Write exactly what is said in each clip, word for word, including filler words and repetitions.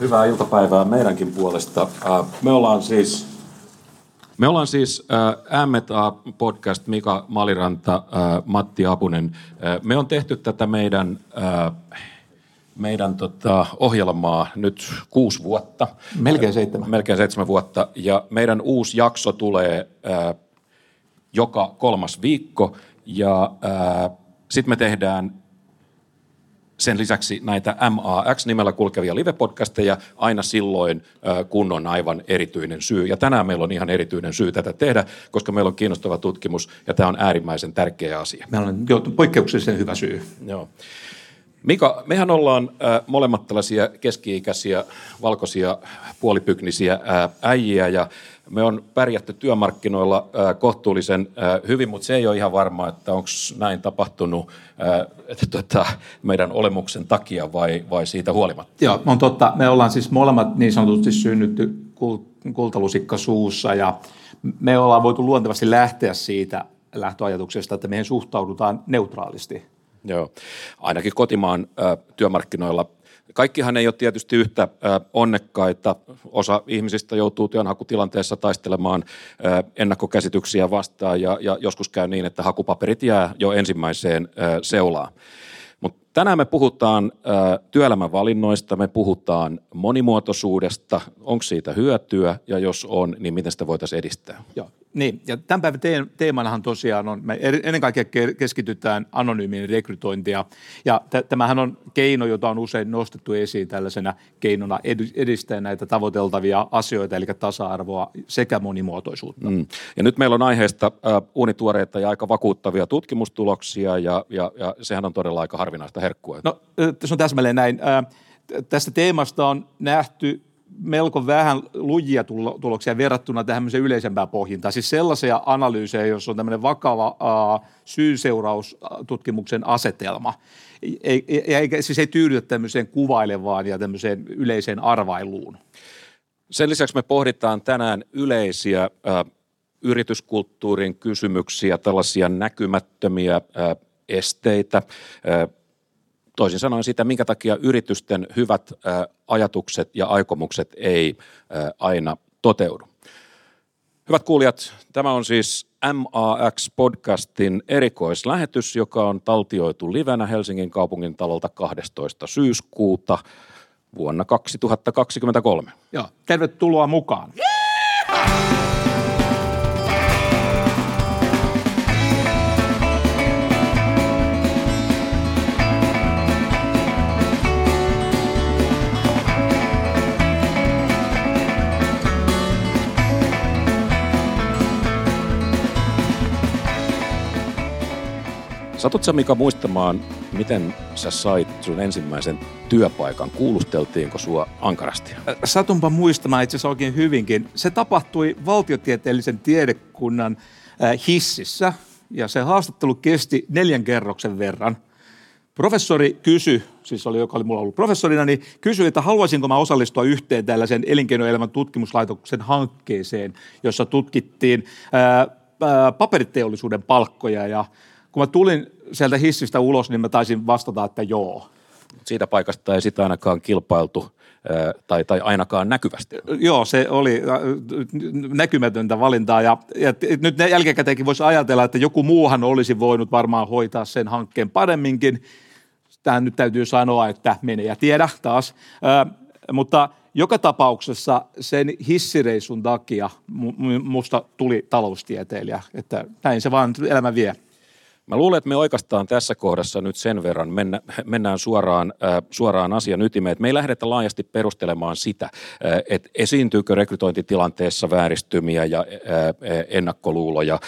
Hyvää iltapäivää meidänkin puolesta. Me ollaan siis, me ollaan siis M and A-podcast, Mika Maliranta, Matti Apunen. Me on tehty tätä meidän, meidän tota ohjelmaa nyt kuusi vuotta. Melkein seitsemän. Melkein seitsemän vuotta. Ja meidän uusi jakso tulee joka kolmas viikko. Ja sitten me tehdään sen lisäksi näitä M A X-nimellä kulkevia live-podcasteja aina silloin, kun on aivan erityinen syy. Ja tänään meillä on ihan erityinen syy tätä tehdä, koska meillä on kiinnostava tutkimus, ja tämä on äärimmäisen tärkeä asia. Meillä on jo poikkeuksellisen hyvä syy. Joo. Mika, mehän ollaan äh, molemmat tällaisia keski-ikäisiä, valkoisia, puolipyknisiä äh, äijiä, ja me on pärjätty työmarkkinoilla äh, kohtuullisen äh, hyvin, mutta se ei ole ihan varmaa, että onko näin tapahtunut äh, että, tuota, meidän olemuksen takia vai, vai siitä huolimatta. Joo, on totta. Me ollaan siis molemmat niin sanotusti synnytty kul- kultalusikka suussa, ja me ollaan voitu luontevasti lähteä siitä lähtöajatuksesta, että meihin suhtaudutaan neutraalisti. Joo, ainakin kotimaan ä, työmarkkinoilla. Kaikkihan ei ole tietysti yhtä ä, onnekkaita. Osa ihmisistä joutuu työnhakutilanteessa taistelemaan ä, ennakkokäsityksiä vastaan, ja, ja joskus käy niin, että hakupaperit jää jo ensimmäiseen ä, seulaan. Mut tänään me puhutaan ä, työelämän valinnoista, me puhutaan monimuotoisuudesta, onko siitä hyötyä, ja jos on, niin miten sitä voitaisiin edistää. Joo. Niin, ja tämän päivän teemanahan tosiaan on, me ennen kaikkea keskitytään anonyymiin rekrytointia, ja t- tämähän on keino, jota on usein nostettu esiin tällaisena keinona edistää näitä tavoiteltavia asioita, eli tasa-arvoa sekä monimuotoisuutta. Mm. Ja nyt meillä on aiheesta äh, uunituoreita ja aika vakuuttavia tutkimustuloksia, ja, ja, ja sehän on todella aika harvinaista herkkua. No, se on täsmälleen näin. Äh, tästä teemasta on nähty melko vähän lujia tuloksia verrattuna tämmöiseen yleisempään pohjintaan. Siis sellaisia analyysejä, joissa on tämmöinen vakava äh, syy-seuraustutkimuksen asetelma. Ei, ei, siis ei tyydytä tämmöiseen kuvailevaan ja tämmöiseen yleiseen arvailuun. Sen lisäksi me pohditaan tänään yleisiä äh, yrityskulttuurin kysymyksiä, tällaisia näkymättömiä äh, esteitä, äh, toisin sanoen sitä, minkä takia yritysten hyvät ajatukset ja aikomukset ei aina toteudu. Hyvät kuulijat, tämä on siis M A X-podcastin erikoislähetys, joka on taltioitu livenä Helsingin kaupungin talolta kahdestoista syyskuuta vuonna kaksituhattakaksikymmentäkolme. Joo, tervetuloa mukaan. Satutko sä, Mika, muistamaan, miten sä sait sun ensimmäisen työpaikan? Kuulusteltiinko sua ankarasti? Satunpa muistamaan itse asiassa oikein hyvinkin. Se tapahtui valtiotieteellisen tiedekunnan hississä, ja se haastattelu kesti neljän kerroksen verran. Professori kysyi, siis oli, joka oli mulla ollut professorina, niin kysyi, että haluaisinko mä osallistua yhteen tällaisen elinkeinoelämän tutkimuslaitoksen hankkeeseen, jossa tutkittiin ää, ää, paperiteollisuuden palkkoja, ja kun mä tulin sieltä hissistä ulos, niin mä taisin vastata, että joo. Siitä paikasta ei sitä ainakaan kilpailtu tai, tai ainakaan näkyvästi. Joo, se oli näkymätöntä valintaa. Ja, ja nyt jälkikäteenkin voisi ajatella, että joku muuhan olisi voinut varmaan hoitaa sen hankkeen paremminkin. Tähän nyt täytyy sanoa, että mene ja tiedä taas. Ö, mutta joka tapauksessa sen hissireisun takia musta tuli taloustieteilijä. Että näin se vaan elämä vie. Mä luulen, että me oikeastaan tässä kohdassa nyt sen verran mennä, mennään suoraan, äh, suoraan asian ytimeen, että me ei lähdetä laajasti perustelemaan sitä, äh, että esiintyykö rekrytointitilanteessa vääristymiä ja äh, ennakkoluuloja. Äh,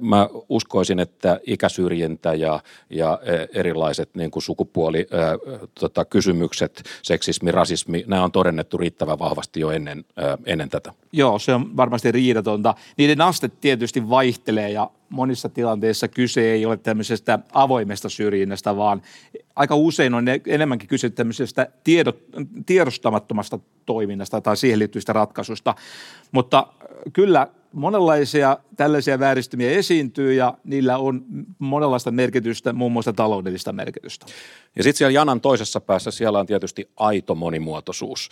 mä uskoisin, että ikäsyrjintä ja, ja äh, erilaiset niin kuin sukupuolikysymykset, äh, tota, seksismi, rasismi, nämä on todennettu riittävän vahvasti jo ennen, äh, ennen tätä. Joo, se on varmasti riidatonta. Niiden aste tietysti vaihtelee, ja monissa tilanteissa kyse ei ole tämmöisestä avoimesta syrjinnästä, vaan aika usein on enemmänkin kyse tämmöisestä tiedot, tiedostamattomasta toiminnasta tai siihen liittyvistä ratkaisuista. Mutta kyllä monenlaisia tällaisia vääristymiä esiintyy ja niillä on monenlaista merkitystä, muun muassa taloudellista merkitystä. Ja sitten siellä janan toisessa päässä siellä on tietysti aito monimuotoisuus.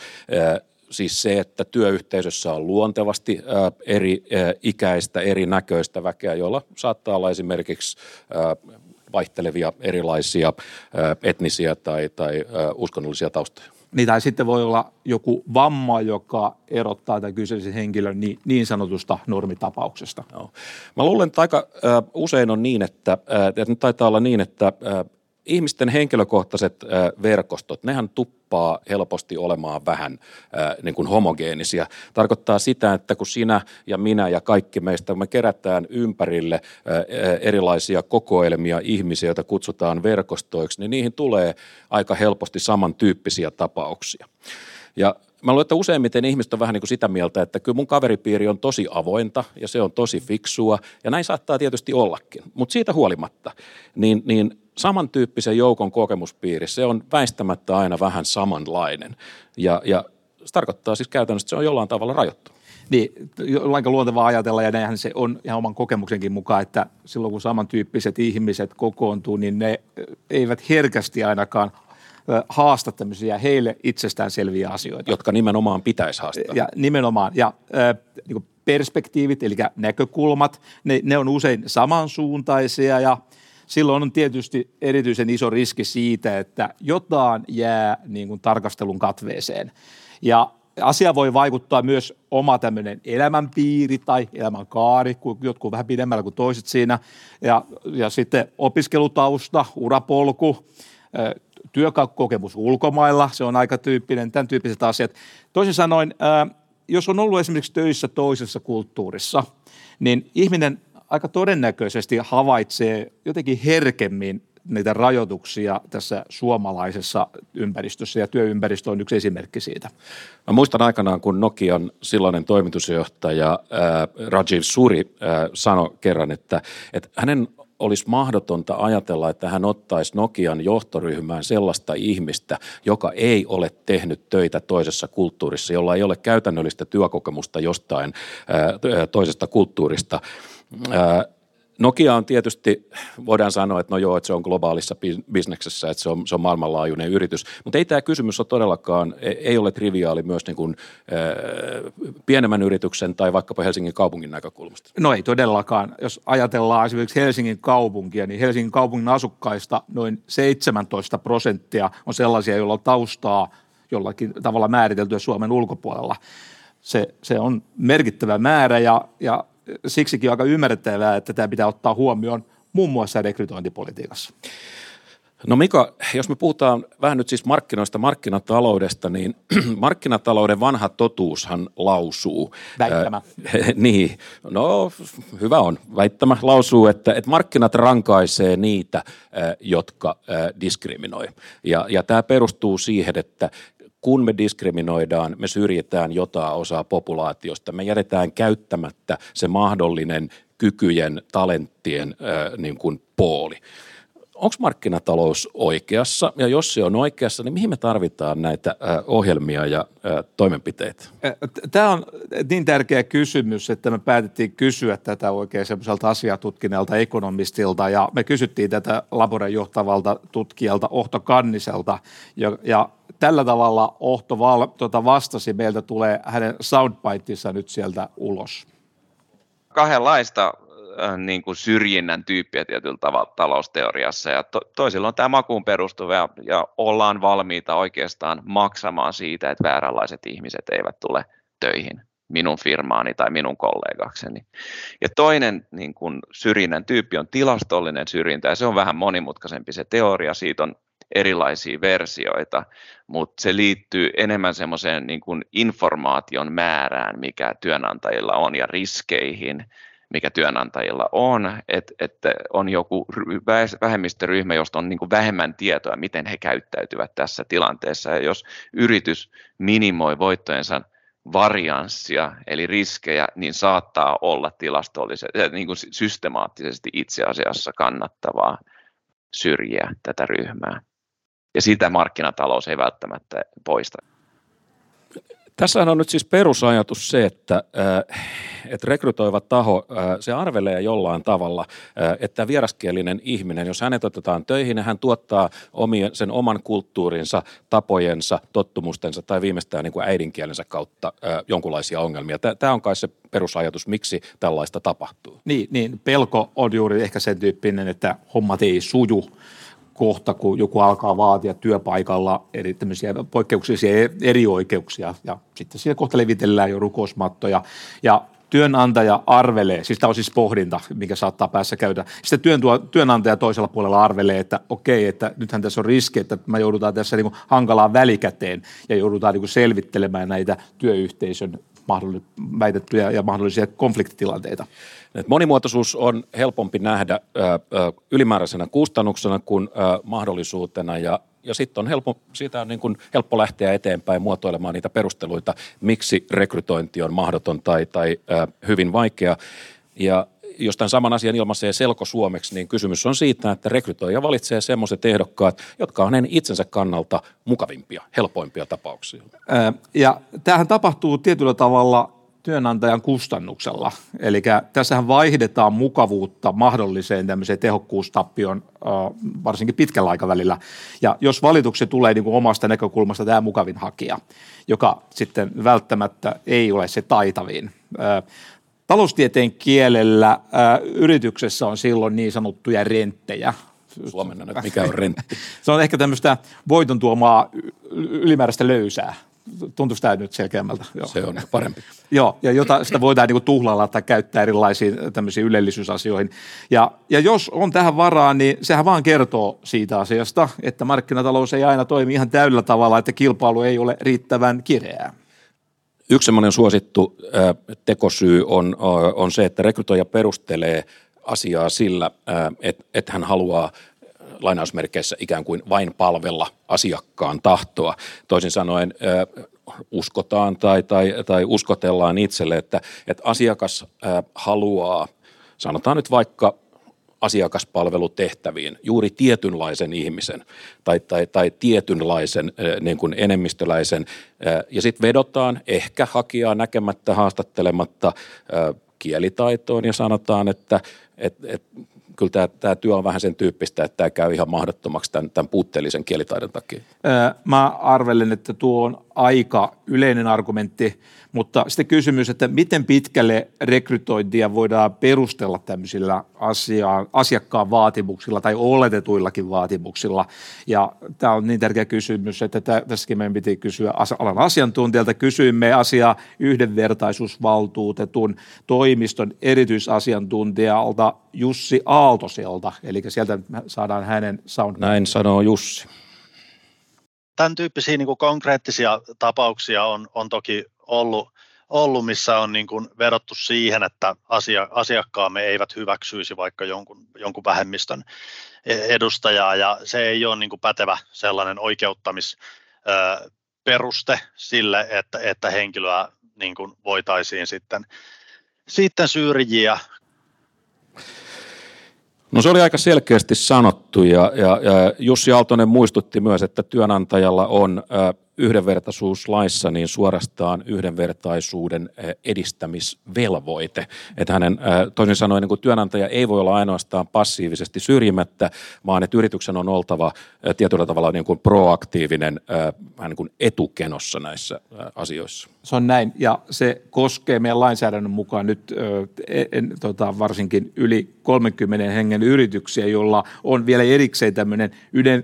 Siis se, että työyhteisössä on luontevasti eri ikäistä, eri näköistä väkeä, jolla saattaa olla esimerkiksi vaihtelevia erilaisia etnisiä tai, tai uskonnollisia taustoja. Niin, tai sitten voi olla joku vamma, joka erottaa tämän kyseisen henkilön niin, niin sanotusta normitapauksesta. No. Mä luulen, että aika äh, usein on niin, että, äh, että nyt taitaa olla niin, että äh, ihmisten henkilökohtaiset äh, verkostot, nehän tuppaa helposti olemaan vähän äh, niin kuin homogeenisia. Tarkoittaa sitä, että kun sinä ja minä ja kaikki meistä, kun me kerätään ympärille äh, erilaisia kokoelmia ihmisiä, joita kutsutaan verkostoiksi, niin niihin tulee aika helposti samantyyppisiä tapauksia. Ja mä luulen, että useimmiten ihmiset on vähän niin kuin sitä mieltä, että kyllä mun kaveripiiri on tosi avointa ja se on tosi fiksua ja näin saattaa tietysti ollakin, mutta siitä huolimatta, niin, niin samantyyppisen joukon kokemuspiiri, se on väistämättä aina vähän samanlainen ja, ja se tarkoittaa siis käytännössä, että se on jollain tavalla rajoittu. Niin, jollain luontevaa ajatella, ja näinhän se on ihan oman kokemuksenkin mukaan, että silloin kun samantyyppiset ihmiset kokoontuu, niin ne eivät herkästi ainakaan haasta tämmöisiä heille itsestään selviä asioita. Jotka nimenomaan pitäisi haastaa. Ja nimenomaan, ja äh, niin kuin perspektiivit, eli näkökulmat, ne, ne on usein samansuuntaisia, ja silloin on tietysti erityisen iso riski siitä, että jotain jää niin kuin tarkastelun katveeseen. Ja asia voi vaikuttaa myös oma tämmöinen elämänpiiri tai elämänkaari, jotkut vähän pidemmällä kuin toiset siinä, ja, ja sitten opiskelutausta, urapolku, äh, työkokemus ulkomailla, se on aika tyyppinen, tämän tyyppiset asiat. Toisin sanoen, jos on ollut esimerkiksi töissä toisessa kulttuurissa, niin ihminen aika todennäköisesti havaitsee jotenkin herkemmin niitä rajoituksia tässä suomalaisessa ympäristössä, ja työympäristö on yksi esimerkki siitä. Mä muistan aikanaan, kun Nokian silloinen toimitusjohtaja ää, Rajeev Suri ää, sanoi kerran, että, että hänen olisi mahdotonta ajatella, että hän ottaisi Nokian johtoryhmään sellaista ihmistä, joka ei ole tehnyt töitä toisessa kulttuurissa, jolla ei ole käytännöllistä työkokemusta jostain ää, toisesta kulttuurista. Ää, Nokia on tietysti, voidaan sanoa, että no joo, että se on globaalissa bisneksessä, että se on, se on maailmanlaajuinen yritys, mutta ei tämä kysymys ole todellakaan, ei ole triviaali myös niin kuin, äh, pienemmän yrityksen tai vaikkapa Helsingin kaupungin näkökulmasta. No ei todellakaan. Jos ajatellaan esimerkiksi Helsingin kaupunkia, niin Helsingin kaupungin asukkaista noin seitsemäntoista prosenttia on sellaisia, joilla on taustaa jollakin tavalla määriteltyä Suomen ulkopuolella. Se, se on merkittävä määrä ja, ja siksikin on aika ymmärrettävää, että tämä pitää ottaa huomioon muun muassa rekrytointipolitiikassa. No Mika, jos me puhutaan vähän nyt siis markkinoista, markkinataloudesta, niin markkinatalouden vanha totuushan lausuu. Väittämä. Äh, niin, no hyvä on. Väittämä lausuu, että, että markkinat rankaisee niitä, äh, jotka äh, diskriminoi. Ja, ja tämä perustuu siihen, että kun me diskriminoidaan, me syrjitään jotain osaa populaatiosta, me jätetään käyttämättä se mahdollinen kykyjen, talenttien ää, niin kuin pooli. Onko markkinatalous oikeassa? Ja jos se on oikeassa, niin mihin me tarvitaan näitä ää, ohjelmia ja ää, toimenpiteitä? Tämä on niin tärkeä kysymys, että me päätettiin kysyä tätä oikein semmoiselta asiatutkineelta ekonomistilta, ja me kysyttiin tätä Laboren johtavalta tutkijalta Ohto Kanniselta, ja, ja tällä tavalla Ohto vastasi, meiltä tulee hänen soundbiteissa nyt sieltä ulos. Kahdenlaista niin kuin syrjinnän tyyppiä tietyllä tavalla talousteoriassa ja to, toisilla on tämä makuun perustuva ja, ja ollaan valmiita oikeastaan maksamaan siitä, että vääränlaiset ihmiset eivät tule töihin minun firmaani tai minun kollegakseni. Ja toinen niin kuin syrjinnän tyyppi on tilastollinen syrjintä ja se on vähän monimutkaisempi se teoria, siitä on erilaisia versioita, mutta se liittyy enemmän semmoiseen niin kuin informaation määrään, mikä työnantajilla on ja riskeihin, mikä työnantajilla on, että et on joku vähemmistöryhmä, josta on niin kuin vähemmän tietoa, miten he käyttäytyvät tässä tilanteessa. Ja jos yritys minimoi voittojensa varianssia eli riskejä, niin saattaa olla tilastollisesti, niin kuin systemaattisesti itse asiassa kannattavaa syrjiä tätä ryhmää. Ja sitä markkinatalous ei välttämättä poista. Tässähän on nyt siis perusajatus se, että että rekrytoiva taho, se arvelee jollain tavalla, että vieraskielinen ihminen, jos hänet otetaan töihin, hän tuottaa omien, sen oman kulttuurinsa, tapojensa, tottumustensa tai viimeistään niin kuin äidinkielensä kautta jonkunlaisia ongelmia. Tämä on kai se perusajatus, miksi tällaista tapahtuu. Niin, niin pelko on juuri ehkä sen tyyppinen, että hommat ei suju kohta, kun joku alkaa vaatia työpaikalla eri tämmöisiä poikkeuksellisia erioikeuksia, ja sitten siellä kohta levitellään jo rukousmattoja, ja työnantaja arvelee, siis tämä on siis pohdinta, mikä saattaa päässä käydä, sitten työn, työnantaja toisella puolella arvelee, että okei, että nythän tässä on riski, että me joudutaan tässä niin kuin hankalaan välikäteen, ja joudutaan niin kuin selvittelemään näitä työyhteisön väitettyjä ja mahdollisia konfliktitilanteita. Monimuotoisuus on helpompi nähdä ylimääräisenä kustannuksena kuin mahdollisuutena, ja, ja sitten on helppo, siitä on niin kuin helppo lähteä eteenpäin muotoilemaan niitä perusteluita, miksi rekrytointi on mahdoton tai, tai hyvin vaikea. Ja jos tämän saman asian ilmaisee selkosuomeksi, niin kysymys on siitä, että rekrytoija valitsee semmoiset ehdokkaat, jotka on hänen itsensä kannalta mukavimpia, helpoimpia tapauksia. Ja tämähän tapahtuu tietyllä tavalla työnantajan kustannuksella. Eli tässähän vaihdetaan mukavuutta mahdolliseen tämmöiseen tehokkuustappioon varsinkin pitkällä aikavälillä. Ja jos valituksi tulee niin kuin omasta näkökulmasta tämä mukavin hakija, joka sitten välttämättä ei ole se taitavin. Taloustieteen kielellä ä, yrityksessä on silloin niin sanottuja renttejä. Suomenna nyt mikä on rentti? Se on ehkä tämmöistä voiton tuomaa ylimääräistä löysää. Tuntuisi tämä nyt selkeämmältä. Se on parempi. Joo, ja jota sitä voidaan niinku tuhlailla tai käyttää erilaisiin tämmöisiin ylellisyysasioihin. Ja, ja jos on tähän varaa, niin sehän vaan kertoo siitä asiasta, että markkinatalous ei aina toimi ihan täydellä tavalla, että kilpailu ei ole riittävän kireää. Yksi semmoinen suosittu äh, tekosyy on, äh, on se, että rekrytoija perustelee asiaa sillä, äh, että et hän haluaa lainausmerkeissä ikään kuin vain palvella asiakkaan tahtoa. Toisin sanoen äh, uskotaan tai, tai, tai uskotellaan itselle, että et asiakas äh, haluaa, sanotaan nyt vaikka asiakaspalvelutehtäviin juuri tietynlaisen ihmisen tai, tai, tai tietynlaisen niin kuin enemmistöläisen, ja sitten vedotaan ehkä hakijaa näkemättä, haastattelematta kielitaitoon ja sanotaan, että et, et, kyllä tämä, tämä työ on vähän sen tyyppistä, että tämä käy ihan mahdottomaksi tämän, tämän puutteellisen kielitaidon takia. Mä arvelen, että tuo on aika yleinen argumentti, mutta sitten kysymys, että miten pitkälle rekrytointia voidaan perustella tämmöisillä asia, asiakkaan vaatimuksilla tai oletetuillakin vaatimuksilla. Ja tämä on niin tärkeä kysymys, että tässäkin meidän piti kysyä alan asiantuntijalta. Kysyimme asiaa yhdenvertaisuusvaltuutetun toimiston erityisasiantuntijalta Jussi Aaltoselta, eli sieltä saadaan hänen sound. Näin sanoo Jussi. Tämän tyyppisiä niin kuin konkreettisia tapauksia on, on toki ollut, ollut missä on niin kuin vedottu siihen, että asia, asiakkaamme eivät hyväksyisi vaikka jonkun, jonkun vähemmistön edustajaa, ja se ei ole niin kuin pätevä sellainen oikeuttamisperuste sille, että, että henkilöä niin kuin voitaisiin sitten, sitten syrjiä. No se oli aika selkeästi sanottu, ja, ja, ja Jussi Aaltonen muistutti myös, että työnantajalla on ä, yhdenvertaisuuslaissa niin suorastaan yhdenvertaisuuden ä, edistämisvelvoite. Että hänen, ä, toisin sanoen, niin kuin työnantaja ei voi olla ainoastaan passiivisesti syrjimättä, vaan että yrityksen on oltava ä, tietyllä tavalla niin kuin proaktiivinen ä, vähän niin kuin etukenossa näissä ä, asioissa. Se on näin, ja se koskee meidän lainsäädännön mukaan nyt ä, en, tota, varsinkin yli kolmenkymmenen hengen yrityksiä, joilla on vielä erikseen tämmöinen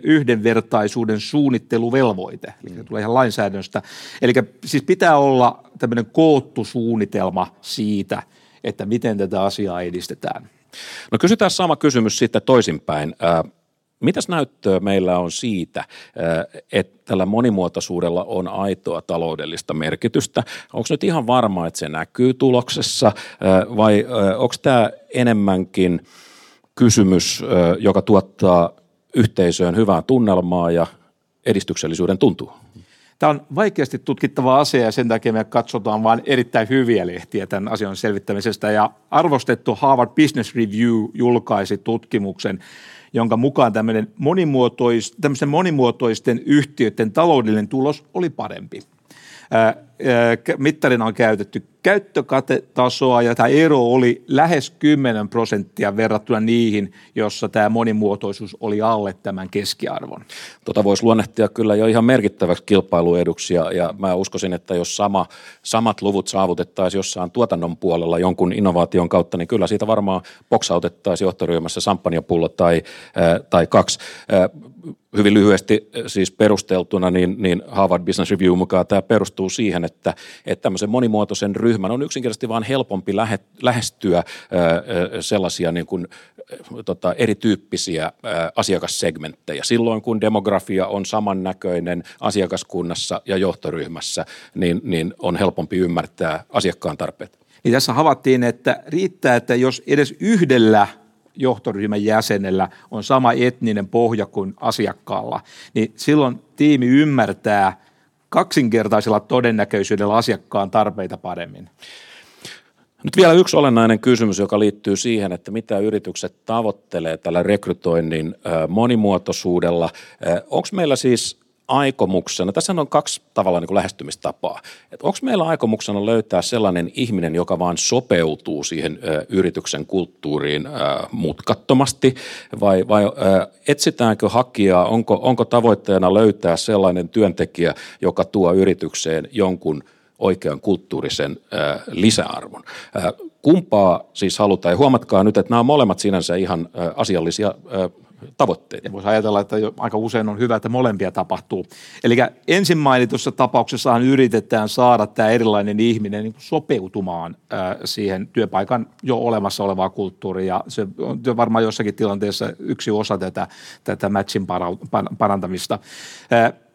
yhdenvertaisuuden suunnitteluvelvoite, eli se tulee ihan lainsäädännöstä. Eli siis pitää olla tämmöinen koottu suunnitelma siitä, että miten tätä asiaa edistetään. No kysytään sama kysymys sitten toisinpäin. Mitäs näyttöä meillä on siitä, että tällä monimuotoisuudella on aitoa taloudellista merkitystä? Onko nyt ihan varmaa, että se näkyy tuloksessa, vai onko tämä enemmänkin kysymys, joka tuottaa yhteisöön hyvää tunnelmaa ja edistyksellisyyden tuntuu? Tämä on vaikeasti tutkittava asia, ja sen takia me katsotaan vain erittäin hyviä lehtiä tämän asian selvittämisestä. Ja arvostettu Harvard Business Review julkaisi tutkimuksen, jonka mukaan tämmöinen monimuotois, tämmöisten monimuotoisten yhtiöiden taloudellinen tulos oli parempi. Mittarina on käytetty käyttökatetasoa, ja tämä ero oli lähes kymmenen prosenttia verrattuna niihin, jossa tämä monimuotoisuus oli alle tämän keskiarvon. Tota voisi luonnehtia kyllä jo ihan merkittäväksi kilpailueduksi, ja, ja mä uskoisin, että jos sama, samat luvut saavutettaisiin jossain tuotannon puolella jonkun innovaation kautta, niin kyllä siitä varmaan boksautettaisiin johtoryhmässä samppanjapullo tai, äh, tai kaksi. Äh, Hyvin lyhyesti siis perusteltuna, niin, niin Harvard Business Review mukaan tämä perustuu siihen, että, että tämmöisen monimuotoisen ryhmän on yksinkertaisesti vaan helpompi lähe, lähestyä ö, sellaisia niin kuin, tota, erityyppisiä ö, asiakassegmenttejä. Silloin kun demografia on samannäköinen asiakaskunnassa ja johtoryhmässä, niin, niin on helpompi ymmärtää asiakkaan tarpeet. Niin tässä havaittiin, että riittää, että jos edes yhdellä johtoryhmän jäsenellä on sama etninen pohja kuin asiakkaalla, niin silloin tiimi ymmärtää kaksinkertaisella todennäköisyydellä asiakkaan tarpeita paremmin. Nyt vielä yksi olennainen kysymys, joka liittyy siihen, että mitä yritykset tavoittelee tällä rekrytoinnin monimuotoisuudella. Onko meillä siis aikomuksena, tässä on kaksi tavalla niin kuin lähestymistapaa, että onko meillä aikomuksena löytää sellainen ihminen, joka vaan sopeutuu siihen ö, yrityksen kulttuuriin ö, mutkattomasti, vai, vai ö, etsitäänkö hakijaa, onko, onko tavoitteena löytää sellainen työntekijä, joka tuo yritykseen jonkun oikean kulttuurisen ö, lisäarvon. Ö, kumpaa siis halutaan, ja huomatkaa nyt, että nämä on molemmat sinänsä ihan ö, asiallisia ö, tavoitteita. Voisi ajatella, että aika usein on hyvä, että molempia tapahtuu. Eli ensin mainitussa tapauksessahan yritetään saada tämä erilainen ihminen niin kuin sopeutumaan siihen työpaikan jo olemassa olevaan kulttuuriin, ja se on varmaan jossakin tilanteessa yksi osa tätä, tätä matchin parantamista.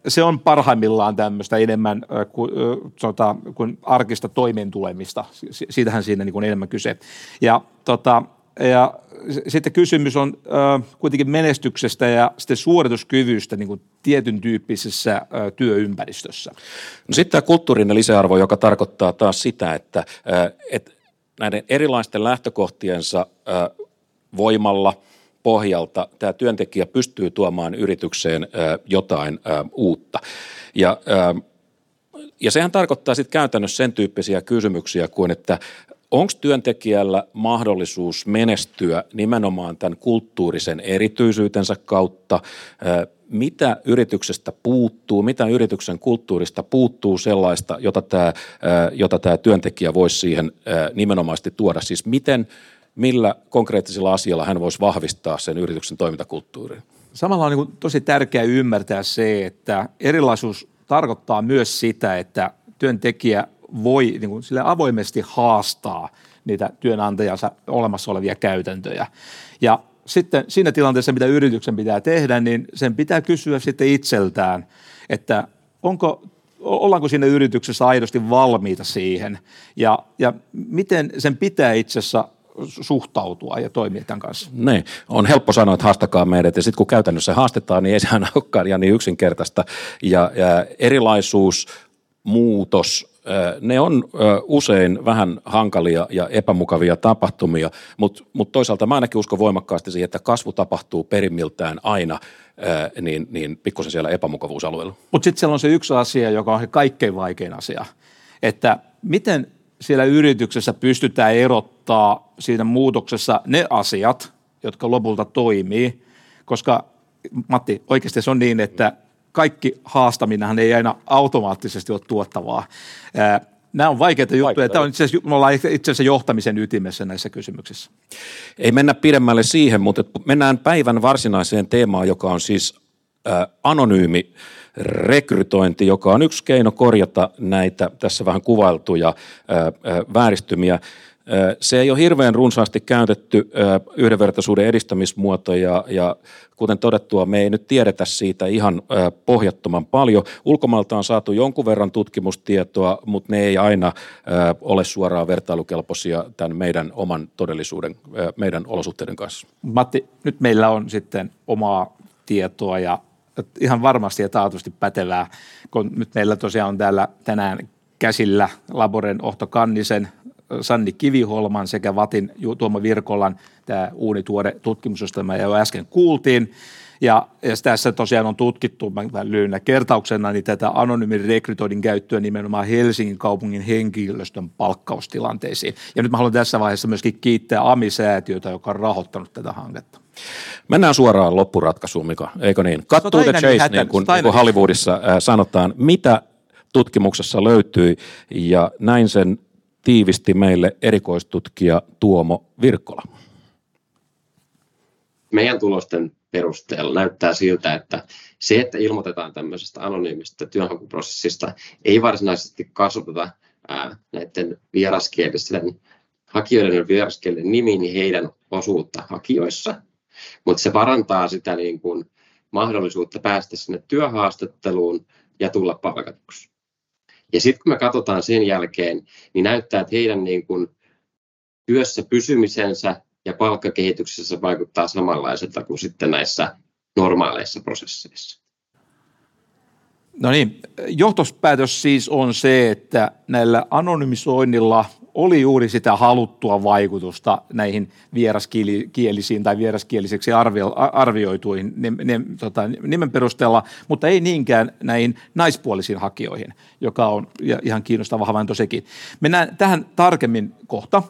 Se on parhaimmillaan tämmöistä enemmän kuin, tota, kuin arkista toimeentulemista. Siitähän siinä niin kuin enemmän kyse. Ja tota, Ja sitten kysymys on ö, kuitenkin menestyksestä ja sitten suorituskyvystä niin kuin tietyn tyyppisessä ö, työympäristössä. No sitten tämä kulttuurinen lisäarvo, joka tarkoittaa taas sitä, että ö, et näiden erilaisten lähtökohtiensa ö, voimalla pohjalta tämä työntekijä pystyy tuomaan yritykseen ö, jotain ö, uutta. Ja, ö, ja sehän tarkoittaa sitten käytännössä sen tyyppisiä kysymyksiä kuin, että onko työntekijällä mahdollisuus menestyä nimenomaan tämän kulttuurisen erityisyytensä kautta? Mitä yrityksestä puuttuu, mitä yrityksen kulttuurista puuttuu sellaista, jota tämä, jota tämä työntekijä voisi siihen nimenomaisesti tuoda? Siis miten, millä konkreettisilla asialla hän voisi vahvistaa sen yrityksen toimintakulttuurin? Samalla on niin kuin tosi tärkeää ymmärtää se, että erilaisuus tarkoittaa myös sitä, että työntekijä voi niin kuin sille avoimesti haastaa niitä työnantajansa olemassa olevia käytäntöjä. Ja sitten siinä tilanteessa, mitä yrityksen pitää tehdä, niin sen pitää kysyä sitten itseltään, että onko, ollaanko siinä yrityksessä aidosti valmiita siihen, ja, ja miten sen pitää itse asiassa suhtautua ja toimia tämän kanssa. Niin, on helppo sanoa, että haastakaa meidät, ja sitten kun käytännössä haastetaan, niin ei sehän olekaan ihan niin yksinkertaista, ja, ja erilaisuus, muutos, ne on usein vähän hankalia ja epämukavia tapahtumia, mutta mut toisaalta mä ainakin uskon voimakkaasti siihen, että kasvu tapahtuu perimmiltään aina niin, niin pikkusen siellä epämukavuusalueella. Mutta sitten siellä on se yksi asia, joka on se kaikkein vaikein asia, että miten siellä yrityksessä pystytään erottaa siinä muutoksessa ne asiat, jotka lopulta toimii, koska Matti, oikeasti se on niin, että kaikki haastaminenhan ei aina automaattisesti ole tuottavaa. Nämä on vaikeita juttuja. Tämä on itse asiassa, me ollaan itse asiassa johtamisen ytimessä näissä kysymyksissä. Ei mennä pidemmälle siihen, mutta mennään päivän varsinaiseen teemaan, joka on siis anonyymi rekrytointi, joka on yksi keino korjata näitä tässä vähän kuvailtuja vääristymiä. Se ei ole hirveän runsaasti käytetty yhdenvertaisuuden edistämismuoto, ja, ja kuten todettua, me ei nyt tiedetä siitä ihan pohjattoman paljon. Ulkomailta on saatu jonkun verran tutkimustietoa, mutta ne ei aina ole suoraan vertailukelpoisia tämän meidän oman todellisuuden, meidän olosuhteiden kanssa. Matti, nyt meillä on sitten omaa tietoa ja ihan varmasti ja taatusti pätevää, kun nyt meillä tosiaan on täällä tänään käsillä Laboren Ohto Kannisen, Sanni Kiviholman sekä Vatin Tuomo Virkolan tämä uunituore tutkimus, josta me jo äsken kuultiin. Ja, ja tässä tosiaan on tutkittu, mä lyynä kertauksena, niin tätä anonyymin rekrytoinnin käyttöä nimenomaan Helsingin kaupungin henkilöstön palkkaustilanteisiin. Ja nyt mä haluan tässä vaiheessa myöskin kiittää A M I-säätiötä, joka on rahoittanut tätä hanketta. Mennään suoraan loppuratkaisuun, Mika, eikö niin? Cut to the chase, niin kuin Hollywoodissa sanotaan, mitä tutkimuksessa löytyi, ja näin sen tiivisti meille erikoistutkija Tuomo Virkola. Meidän tulosten perusteella näyttää siltä, että se, että ilmoitetaan tämmöisestä anonyymistä työnhakuprosessista, ei varsinaisesti kasvateta ää, näiden vieraskielisten hakijoiden ja vieraskielinen nimi, niin heidän osuutta hakijoissa, mutta se parantaa sitä niin kuin mahdollisuutta päästä sinne työhaastatteluun ja tulla palkatuksi. Ja sitten kun me katsotaan sen jälkeen, niin näyttää, että heidän niin kuin työssä pysymisensä ja palkkakehityksessä vaikuttaa samanlaiselta kuin sitten näissä normaaleissa prosesseissa. No niin, johtopäätös siis on se, että näillä anonymisoinnilla oli juuri sitä haluttua vaikutusta näihin vieraskielisiin tai vieraskieliseksi arvio, arvioituihin nimen, tota, nimen perusteella, mutta ei niinkään näihin naispuolisiin hakijoihin, joka on ihan kiinnostava havainto sekin. Mennään tähän tarkemmin kohta,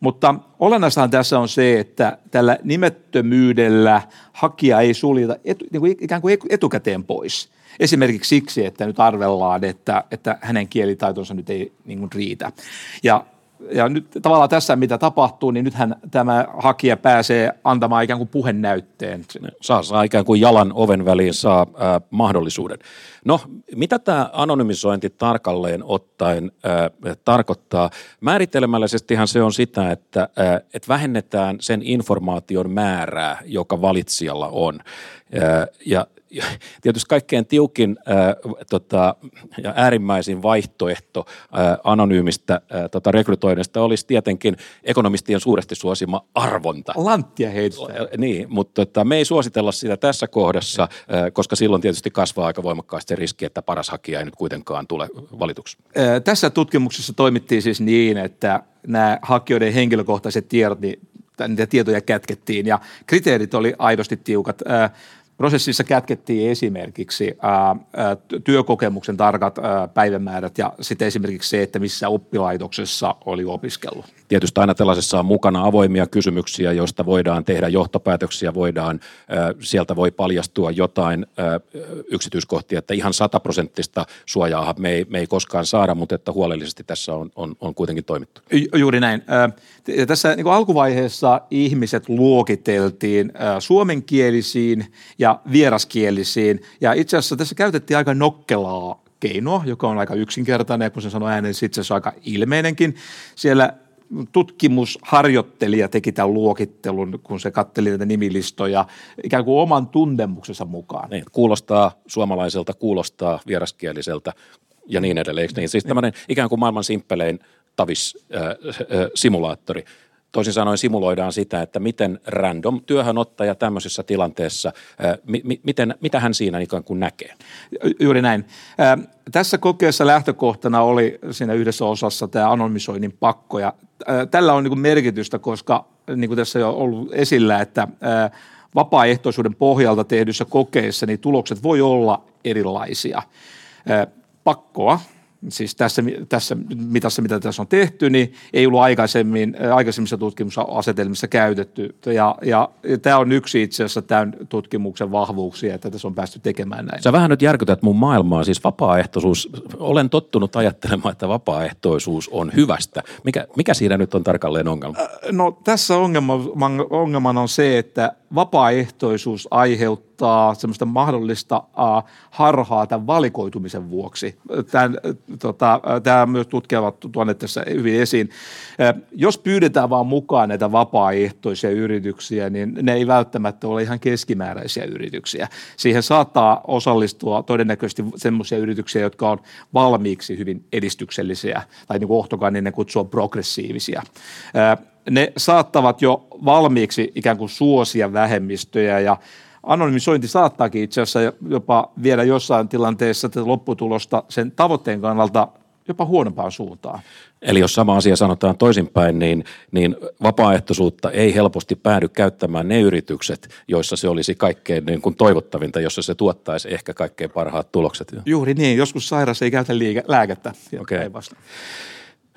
mutta olennaistahan tässä on se, että tällä nimettömyydellä hakija ei suljeta etu, niin kuin ikään kuin etukäteen pois. Esimerkiksi siksi, että nyt arvellaan, että, että hänen kielitaitonsa nyt ei niin kuin riitä. Ja, ja nyt tavallaan tässä, mitä tapahtuu, niin nythän tämä hakija pääsee antamaan ikään kuin puhenäytteen. Saa, saa ikään kuin jalan oven väliin, saa ää, mahdollisuuden. No, mitä tämä anonymisointi tarkalleen ottaen ää, tarkoittaa? Määritelmällisestihan se on sitä, että ää, et vähennetään sen informaation määrää, joka valitsijalla on. Ää, ja tietysti kaikkein tiukin ää, tota, ja äärimmäisin vaihtoehto ää, anonyymistä ää, tota, rekrytoinnista olisi tietenkin ekonomistien suuresti suosima arvonta. Lanttia heistä. Niin, mutta tota, me ei suositella sitä tässä kohdassa, ää, koska silloin tietysti kasvaa aika voimakkaasti se riski, että paras hakija ei nyt kuitenkaan tule valituksi. Ää, tässä tutkimuksessa toimittiin siis niin, että nämä hakijoiden henkilökohtaiset tiedot, niin, niitä tietoja kätkettiin ja kriteerit oli aidosti tiukat. Ää, Prosessissa kätkettiin esimerkiksi ää, työkokemuksen tarkat ää, päivämäärät ja sitten esimerkiksi se, että missä oppilaitoksessa oli opiskellut. Tietysti aina tällaisessa on mukana avoimia kysymyksiä, joista voidaan tehdä johtopäätöksiä, voidaan, ää, sieltä voi paljastua jotain ää, yksityiskohtia, että ihan sataprosenttista suojaa me ei, me ei koskaan saada, mutta että huolellisesti tässä on, on, on kuitenkin toimittu. Juuri näin. Ää, tässä niin kuin alkuvaiheessa ihmiset luokiteltiin ää, suomenkielisiin ja vieraskielisiin. Ja itse asiassa tässä käytettiin aika nokkelaa keinoa, joka on aika yksinkertainen, ja kun sen sanoo ääneen, se itse asiassa on aika ilmeinenkin. Siellä tutkimusharjoittelija teki tämän luokittelun, kun se katteli näitä nimilistoja, ikään kuin oman tuntemuksensa mukaan. Niin, kuulostaa suomalaiselta, kuulostaa vieraskieliseltä ja niin edelleen. Niin, siis niin. Tämmöinen ikään kuin maailman simppelein tavis-simulaattori. Toisin sanoen simuloidaan sitä, että miten random työhönottaja tämmöisessä tilanteessa, mi- miten, mitä hän siinä ikään kuin näkee. Juuri näin. Ä, tässä kokeessa lähtökohtana oli siinä yhdessä osassa tämä anonymisoinnin pakko. Ja, ä, tällä on niin kuin merkitystä, koska niin kuin tässä on ollut esillä, että ä, vapaaehtoisuuden pohjalta tehdyissä kokeissa niin tulokset voi olla erilaisia. Ä, pakkoa. Siis tässä, tässä mitassa, mitä tässä on tehty, niin ei ollut aikaisemmin, aikaisemmissa tutkimusasetelmissa käytetty. Ja, ja, ja tämä on yksi itse asiassa tämän tutkimuksen vahvuuksia, että tässä on päästy tekemään näin. Sä vähän nyt järkytät mun maailmaa. Siis vapaaehtoisuus, olen tottunut ajattelemaan, että vapaaehtoisuus on hyvästä. Mikä, mikä siinä nyt on tarkalleen ongelma? No tässä ongelma, ongelman on se, että vapaaehtoisuus aiheuttaa semmoista mahdollista harhaa tämän valikoitumisen vuoksi. Tämän, tota, tämä myös tutkijavat tuonne tässä hyvin esiin. Jos pyydetään vaan mukaan näitä vapaaehtoisia yrityksiä, niin ne ei välttämättä ole ihan keskimääräisiä yrityksiä. Siihen saattaa osallistua todennäköisesti semmoisia yrityksiä, jotka on valmiiksi hyvin edistyksellisiä, tai niin kuin Ohto Kanninen kutsuu progressiivisia. Ne saattavat jo valmiiksi ikään kuin suosia vähemmistöjä ja anonymisointi saattaakin itse asiassa jopa viedä jossain tilanteessa lopputulosta sen tavoitteen kannalta jopa huonompaan suuntaan. Eli jos sama asia sanotaan toisinpäin, niin, niin vapaaehtoisuutta ei helposti päädy käyttämään ne yritykset, joissa se olisi kaikkein niin kuin toivottavinta, jossa se tuottaisi ehkä kaikkein parhaat tulokset. Juuri niin, joskus sairas ei käytä liike- lääkettä. Okay.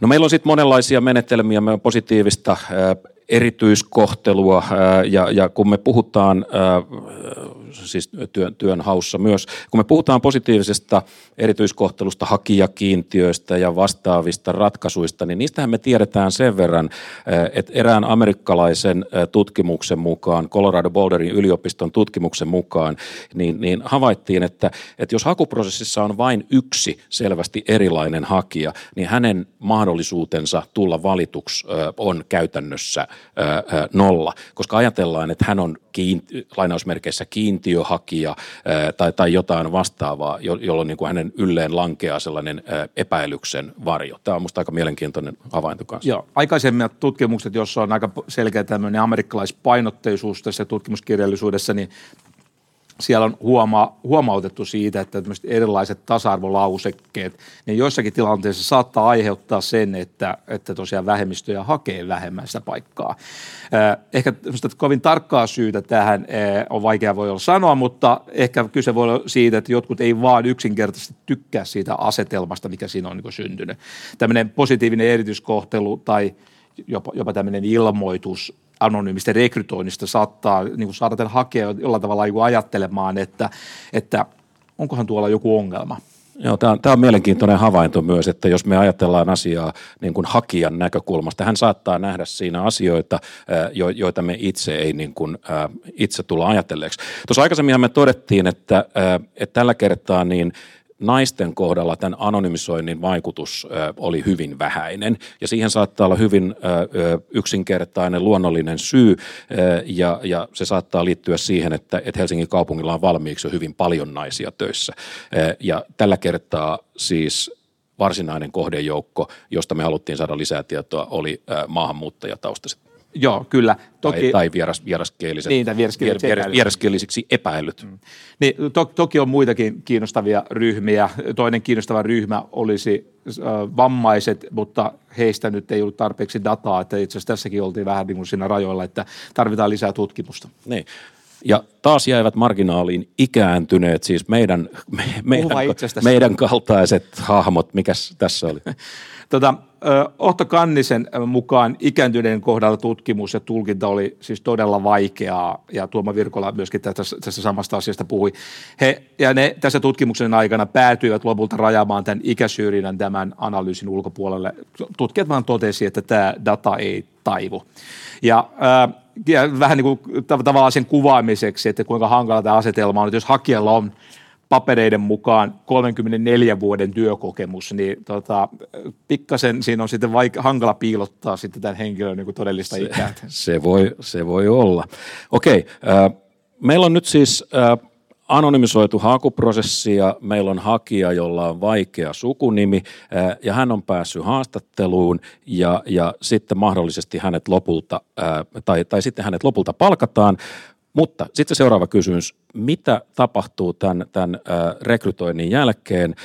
No meillä on sitten monenlaisia menetelmiä, meillä on positiivista erityiskohtelua ja, ja kun me puhutaan, siis työn, työn haussa myös, kun me puhutaan positiivisesta erityiskohtelusta, hakijakiintiöistä ja vastaavista ratkaisuista, niin niistähän me tiedetään sen verran, että erään amerikkalaisen tutkimuksen mukaan, Colorado Boulderin yliopiston tutkimuksen mukaan, niin, niin havaittiin, että, että jos hakuprosessissa on vain yksi selvästi erilainen hakija, niin hänen mahdollisuutensa tulla valituksi on käytännössä nolla, koska ajatellaan, että hän on kiinti, lainausmerkeissä kiintiöhakija tai, tai jotain vastaavaa, jolloin niin kuin hänen ylleen lankeaa sellainen epäilyksen varjo. Tämä on musta aika mielenkiintoinen havainto kanssa. Joo, aikaisemmat tutkimukset, joissa on aika selkeä tämmöinen amerikkalaispainotteisuus tässä tutkimuskirjallisuudessa, niin siellä on huoma- huomautettu siitä, että erilaiset tasa-arvolausekkeet, niin joissakin tilanteissa saattaa aiheuttaa sen, että, että tosiaan vähemmistöjä hakee vähemmän sitä paikkaa. Ehkä kovin tarkkaa syytä tähän on vaikea voi olla sanoa, mutta ehkä kyse voi olla siitä, että jotkut ei vaan yksinkertaisesti tykkää siitä asetelmasta, mikä siinä on niin kuin syntynyt. Tämmöinen positiivinen erityiskohtelu tai jopa, jopa tämmöinen ilmoitus anonyymistä rekrytoinnista saattaa niin kuin saada tämän hakea jollain tavalla niin ajattelemaan, että, että onkohan tuolla joku ongelma. Joo, tämä on, tämä on mielenkiintoinen havainto myös, että jos me ajatellaan asiaa niin kuin hakijan näkökulmasta, hän saattaa nähdä siinä asioita, jo, joita me itse ei niin kuin, itse tulla ajatelleeksi. Tuossa aikaisemminhan me todettiin, että, että tällä kertaa niin naisten kohdalla tämän anonymisoinnin vaikutus oli hyvin vähäinen ja siihen saattaa olla hyvin yksinkertainen luonnollinen syy ja, ja se saattaa liittyä siihen, että, että Helsingin kaupungilla on valmiiksi jo hyvin paljon naisia töissä ja tällä kertaa siis varsinainen kohdejoukko, josta me haluttiin saada lisää tietoa, oli maahanmuuttajataustaiset. Joo, kyllä. Toki, tai tai vieras, vieraskieliset, niitä vieraskielisiksi, vier, vieraskielisiksi epäilyt. Mm. Niin, to, toki on muitakin kiinnostavia ryhmiä. Toinen kiinnostava ryhmä olisi äh, vammaiset, mutta heistä nyt ei ollut tarpeeksi dataa. Että itse asiassa tässäkin oltiin vähän niin kuin siinä rajoilla, että tarvitaan lisää tutkimusta. Niin. Ja taas jäivät marginaaliin ikääntyneet, siis meidän, me, meidän, meidän kaltaiset hahmot. Mikäs tässä oli? Tota, Ohto Kannisen mukaan ikääntyneiden kohdalla tutkimus ja tulkinta oli siis todella vaikeaa, ja Tuomo Virkola myöskin tästä samasta asiasta puhui. He, ja ne tässä tutkimuksen aikana päätyivät lopulta rajaamaan tämän ikäsyrjinnän tämän analyysin ulkopuolelle. Tutkijat vaan totesi, että tämä data ei taivu. Ja, ja vähän niin kuin tavallaan sen kuvaamiseksi, että kuinka hankala tämä asetelma on, että jos hakijalla on papereiden mukaan kolmenkymmenenneljän vuoden työkokemus, niin tota, pikkasen siinä on sitten vaik- hankala piilottaa sitten tämän henkilön niin kuin todellista ikää. Se voi, se voi olla. Okei, äh, meillä on nyt siis äh, anonymisoitu hakuprosessi ja meillä on hakija, jolla on vaikea sukunimi äh, ja hän on päässyt haastatteluun ja, ja sitten mahdollisesti hänet lopulta, äh, tai, tai sitten hänet lopulta palkataan. Mutta sitten seuraava kysymys, mitä tapahtuu tämän, tämän rekrytoinnin jälkeen,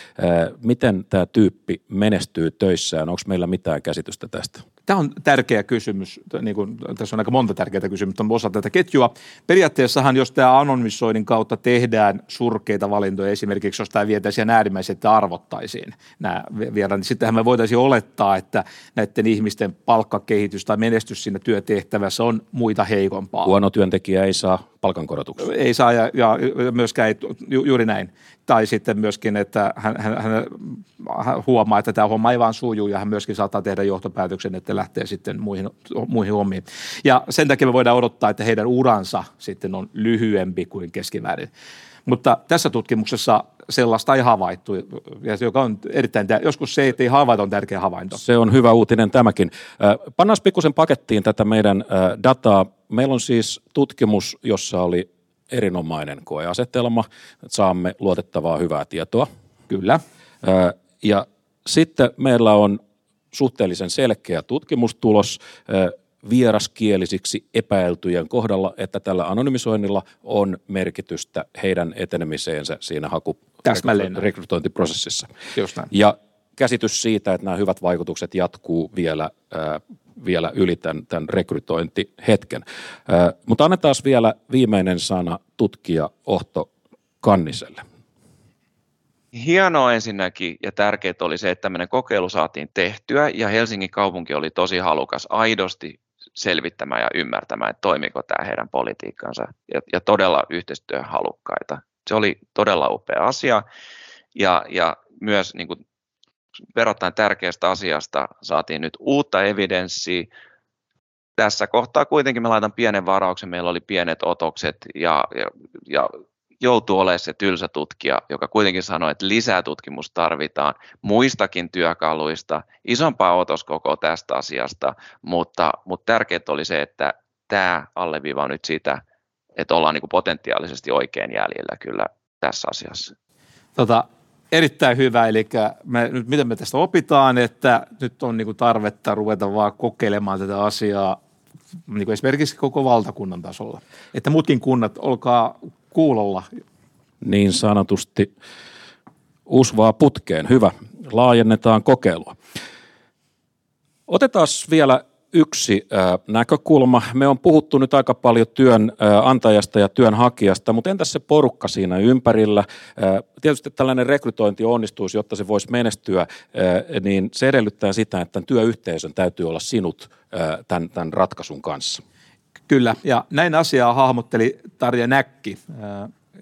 miten tämä tyyppi menestyy töissään, onko meillä mitään käsitystä tästä? Tämä on tärkeä kysymys, niin kuin, tässä on aika monta tärkeää kysymystä osa tätä ketjua. Periaatteessahan, jos tämä anonymisoinnin kautta tehdään surkeita valintoja, esimerkiksi jos tämä vietäisiin äärimmäisesti, että arvottaisiin nämä vielä, niin sittenhän me voitaisiin olettaa, että näiden ihmisten palkkakehitys tai menestys siinä työtehtävässä on muita heikompaa. Huono työntekijä ei saa palkankorotuksia. Ei saa ja, ja myöskään ei, ju, juuri näin. Tai sitten myöskin, että hän, hän, hän huomaa, että tämä homma ei vaan sujuu ja hän myöskin saattaa tehdä johtopäätöksen, että lähtee sitten muihin, muihin hommiin. Ja sen takia me voidaan odottaa, että heidän uransa sitten on lyhyempi kuin keskimäärin. Mutta tässä tutkimuksessa sellaista ei havaittu, joka on erittäin tär- joskus se, että ei havaita, on tärkeä havainto. Se on hyvä uutinen tämäkin. Pannaan pikkusen pakettiin tätä meidän dataa. Meillä on siis tutkimus, jossa oli erinomainen koeasetelma, että saamme luotettavaa hyvää tietoa. Kyllä. Ja sitten meillä on suhteellisen selkeä tutkimustulos vieraskielisiksi epäiltyjen kohdalla, että tällä anonymisoinnilla on merkitystä heidän etenemiseensä siinä haku- rekrytointiprosessissa. Ja käsitys siitä, että nämä hyvät vaikutukset jatkuu vielä, ää, vielä yli tämän, tämän rekrytointihetken. Ää, mutta annetaan vielä viimeinen sana tutkija Ohto Kanniselle. Hienoa ensinnäkin ja tärkeää oli se, että tämmöinen kokeilu saatiin tehtyä ja Helsingin kaupunki oli tosi halukas aidosti selvittämään ja ymmärtämään, että toimiiko tämä heidän politiikkansa ja, ja todella yhteistyöhalukkaita. Se oli todella upea asia ja, ja myös niin kuin verrattain tärkeästä asiasta saatiin nyt uutta evidenssiä. Tässä kohtaa kuitenkin mä laitan pienen varauksen, meillä oli pienet otokset ja, ja, ja joutuu olemaan se tylsä tutkija, joka kuitenkin sanoi, että lisää tutkimusta tarvitaan muistakin työkaluista, isompaa otoskokoa tästä asiasta, mutta, mutta tärkeää oli se, että tämä alleviivaa nyt sitä, että ollaan niin kuin potentiaalisesti oikein jäljellä kyllä tässä asiassa. Tota, erittäin hyvä, eli me, nyt miten me tästä opitaan, että nyt on niin kuin tarvetta ruveta vaan kokeilemaan tätä asiaa niin kuin esimerkiksi koko valtakunnan tasolla, että muutkin kunnat olkaa kuulolla. Niin sanotusti usvaa putkeen. Hyvä. Laajennetaan kokeilua. Otetaan vielä yksi näkökulma. Me on puhuttu nyt aika paljon työnantajasta ja työnhakijasta, mutta entäs se porukka siinä ympärillä? Tietysti tällainen rekrytointi onnistuisi, jotta se voisi menestyä, niin se edellyttää sitä, että tämän työyhteisön täytyy olla sinut tämän, tämän ratkaisun kanssa. Kyllä, ja näin asiaa hahmotteli Tarja Näkki,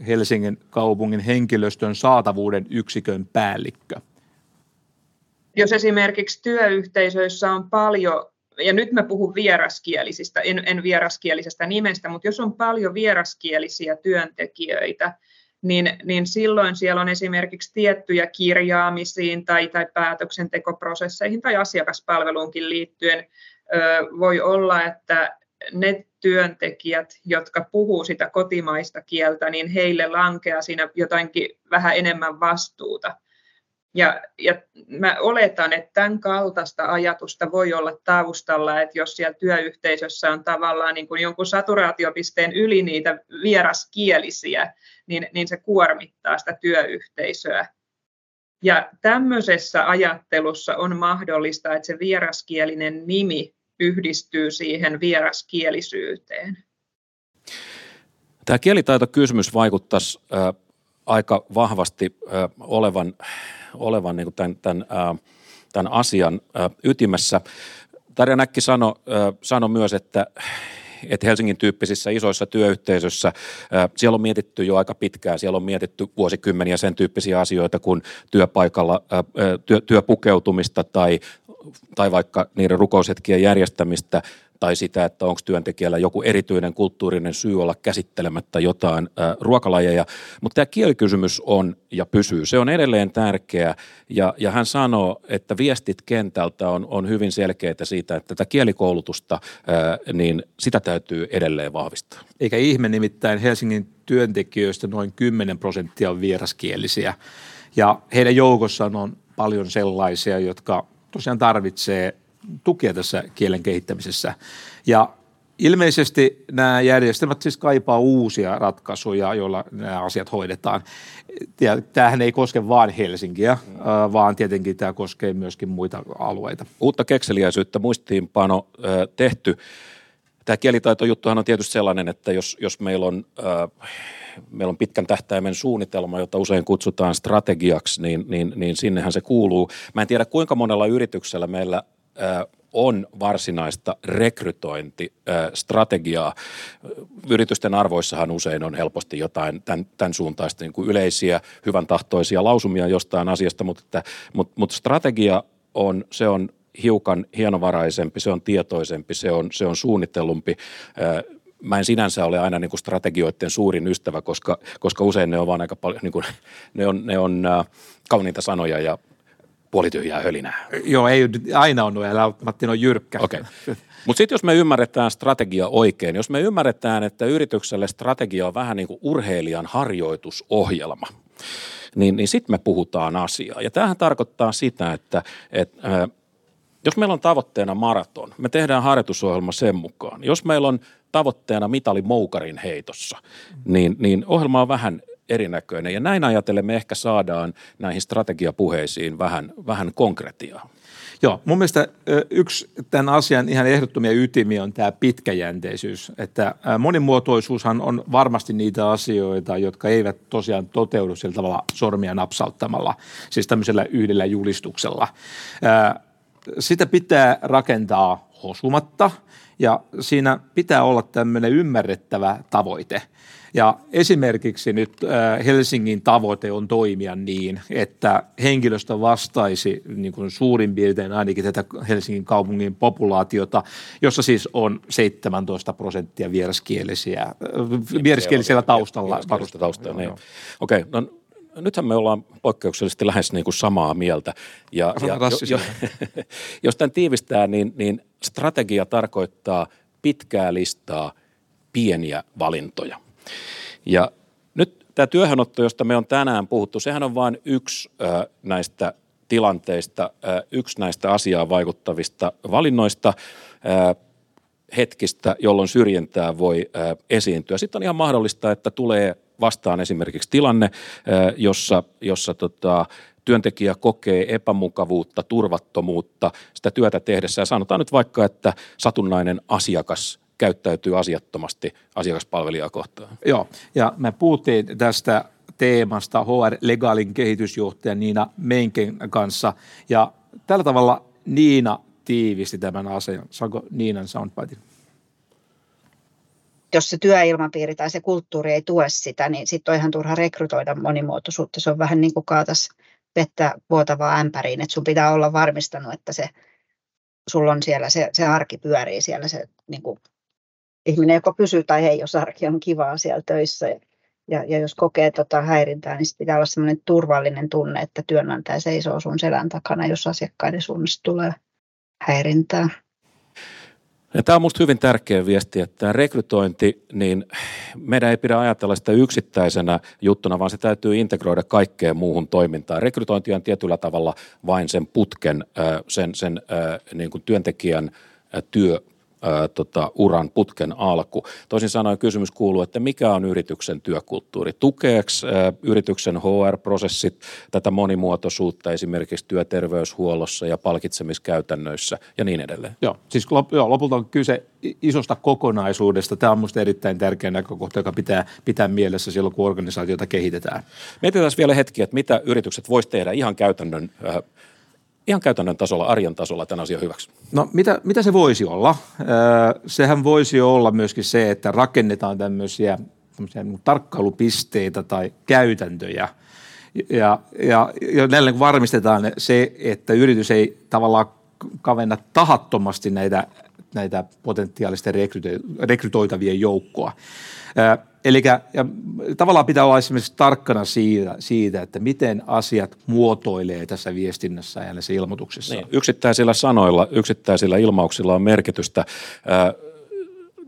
Helsingin kaupungin henkilöstön saatavuuden yksikön päällikkö. Jos esimerkiksi työyhteisöissä on paljon, ja nyt mä puhun vieraskielisistä, en, en vieraskielisestä nimestä, mutta jos on paljon vieraskielisiä työntekijöitä, niin, niin silloin siellä on esimerkiksi tiettyjä kirjaamisiin tai, tai päätöksentekoprosesseihin tai asiakaspalveluunkin liittyen ö, voi olla, että ne työntekijät, jotka puhuu sitä kotimaista kieltä, niin heille lankeaa siinä jotainkin vähän enemmän vastuuta. Ja, ja mä oletan, että tämän kaltaista ajatusta voi olla taustalla, että jos siellä työyhteisössä on tavallaan niin kuin jonkun saturaatiopisteen yli niitä vieraskielisiä, niin, niin se kuormittaa sitä työyhteisöä. Ja tämmöisessä ajattelussa on mahdollista, että se vieraskielinen nimi yhdistyy siihen vieraskielisyyteen. Tämä kielitaitokysymys vaikuttaisi äh, aika vahvasti äh, olevan, olevan niin kuin tämän, tämän, äh, tämän asian äh, ytimessä. Tarja Näkki sanoi äh, sano myös, että, että Helsingin tyyppisissä isoissa työyhteisöissä äh, siellä on mietitty jo aika pitkään, siellä on mietitty vuosikymmeniä sen tyyppisiä asioita kuin työpaikalla äh, työ, työpukeutumista tai tai vaikka niiden rukoushetkien järjestämistä tai sitä, että onko työntekijällä joku erityinen kulttuurinen syy olla käsittelemättä jotain ä, ruokalajeja. Mutta tämä kielikysymys on ja pysyy. Se on edelleen tärkeä ja, ja hän sanoo, että viestit kentältä on, on hyvin selkeitä siitä, että tätä kielikoulutusta, ä, niin sitä täytyy edelleen vahvistaa. Eikä ihme, nimittäin Helsingin työntekijöistä noin kymmenen prosenttia on vieraskielisiä ja heidän joukossaan on paljon sellaisia, jotka tosiaan tarvitsee tukea tässä kielen kehittämisessä. Ja ilmeisesti nämä järjestelmät siis kaipaa uusia ratkaisuja, joilla nämä asiat hoidetaan. Ja tämähän ei koske vain Helsinkiä, vaan tietenkin tämä koskee myöskin muita alueita. Uutta kekseliäisyyttä muistiinpano tehty. Tämä kielitaitojuttuhan on tietysti sellainen, että jos, jos meillä on, äh, meillä on pitkän tähtäimen suunnitelma, jota usein kutsutaan strategiaksi, niin, niin, niin sinnehän se kuuluu. Mä en tiedä, kuinka monella yrityksellä meillä äh, on varsinaista rekrytointistrategiaa. Yritysten arvoissahan usein on helposti jotain tämän, tämän suuntaista niin kuin yleisiä, hyvän tahtoisia lausumia jostain asiasta, mutta, että, mutta, mutta strategia on, se on hiukan hienovaraisempi, se on tietoisempi, se on, se on suunnitellumpi. Mä en sinänsä ole aina niin kuin strategioiden suurin ystävä, koska, koska usein ne on vaan aika paljon, niin kuin, ne on, ne on äh, kauniita sanoja ja puolityhjää hölinää. Joo, ei aina on noilla, Matti on jyrkkä. Okei. Okay. Mutta sitten jos me ymmärretään strategia oikein, jos me ymmärretään, että yritykselle strategia on vähän niin kuin urheilijan harjoitusohjelma, niin, niin sitten me puhutaan asiaa. Ja tämähän tarkoittaa sitä, että et, äh, jos meillä on tavoitteena maraton, me tehdään harjoitusohjelma sen mukaan. Jos meillä on tavoitteena mitali moukarin heitossa, niin, niin ohjelma on vähän erinäköinen. Ja näin ajatellen me ehkä saadaan näihin strategiapuheisiin vähän, vähän konkretiaa. Joo, mun mielestä yksi tämän asian ihan ehdottomia ytimiä on tämä pitkäjänteisyys, että monimuotoisuushan on varmasti niitä asioita, jotka eivät tosiaan toteudu sillä tavalla sormia napsauttamalla, siis tämmöisellä yhdellä julistuksella. Sitä pitää rakentaa hosumatta ja siinä pitää olla tämmöinen ymmärrettävä tavoite. Ja esimerkiksi nyt Helsingin tavoite on toimia niin, että henkilöstö vastaisi niin kuin suurin piirtein ainakin tätä Helsingin kaupungin populaatiota, jossa siis on seitsemäntoista prosenttia vieraskielisiä, vieraskielisellä taustalla. taustalla niin. Okei, okay, no nythän me ollaan poikkeuksellisesti lähes niin kuin samaa mieltä. Ja, ja jo, jos tämän tiivistää, niin, niin strategia tarkoittaa pitkää listaa pieniä valintoja. Ja nyt tämä työhönotto, josta me on tänään puhuttu, sehän on vain yksi ö, näistä tilanteista, ö, yksi näistä asiaan vaikuttavista valinnoista, ö, hetkistä, jolloin syrjintää voi ö, esiintyä. Sitten on ihan mahdollista, että tulee vastaan esimerkiksi tilanne, ö, jossa, jossa tota, työntekijä kokee epämukavuutta, turvattomuutta sitä työtä tehdessä. Ja sanotaan nyt vaikka, että satunnainen asiakas käyttäytyy asiattomasti asiakaspalvelijaa kohtaan. Joo, ja mä puhuttiin tästä teemasta H R Legalin kehitysjohtaja Niina Meincken kanssa, ja tällä tavalla Niina tiivisti tämän asian. Saanko Niinan soundbitein? Jos se työilmapiiri tai se kulttuuri ei tue sitä, niin sitten on ihan turha rekrytoida monimuotoisuutta. Se on vähän niin kuin kaatas vettä vuotavaa ämpäriin, että sun pitää olla varmistanut, että se, sulla on siellä se, se arki pyörii siellä se niin kuin ihminen, joka pysyy tai ei, jos arki on kivaa siellä töissä. Ja, ja jos kokee tota häirintää, niin pitää olla sellainen turvallinen tunne, että työnantaja seisoo sun selän takana, jos asiakkaiden suunnasta tulee häirintää. Ja tämä on minusta hyvin tärkeä viesti, että rekrytointi, niin meidän ei pidä ajatella sitä yksittäisenä juttuna, vaan se täytyy integroida kaikkeen muuhun toimintaan. Rekrytointi on tietyllä tavalla vain sen putken, sen, sen niin kuin työntekijän työ, Ää, tota, uran putken alku. Toisin sanoen kysymys kuuluu, että mikä on yrityksen työkulttuuri? Tukeeko ää, yrityksen H R-prosessit tätä monimuotoisuutta esimerkiksi työterveyshuollossa ja palkitsemiskäytännöissä ja niin edelleen? Joo, siis lop- joo, lopulta on kyse isosta kokonaisuudesta. Tämä on minusta erittäin tärkeä näkökohta, joka pitää pitää mielessä silloin, kun organisaatiota kehitetään. Mietitään vielä hetki, että mitä yritykset voisi tehdä ihan käytännön ää, Ihan käytännön tasolla, arjen tasolla tämän asian hyväksi. No mitä, mitä se voisi olla? Sehän voisi olla myöskin se, että rakennetaan tämmöisiä, tämmöisiä tarkkailupisteitä tai käytäntöjä. Ja, ja, ja näillä varmistetaan se, että yritys ei tavallaan kavenna tahattomasti näitä, näitä potentiaalisten rekrytoitavien joukkoa. Eli tavallaan pitää olla esimerkiksi tarkkana siitä, siitä, että miten asiat muotoilee tässä viestinnässä ja näissä ilmoituksissa. Niin, yksittäisillä sanoilla, yksittäisillä ilmauksilla on merkitystä.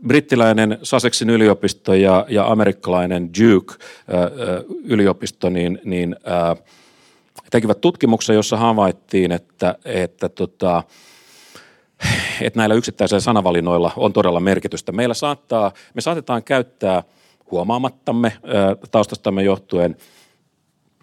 Brittiläinen Sussexin yliopisto ja, ja amerikkalainen Duke-yliopisto niin, niin, tekivät tutkimuksen, jossa havaittiin, että, että tota, että näillä yksittäisillä sanavalinnoilla on todella merkitystä. Meillä saattaa, me saatetaan käyttää huomaamattamme taustastamme johtuen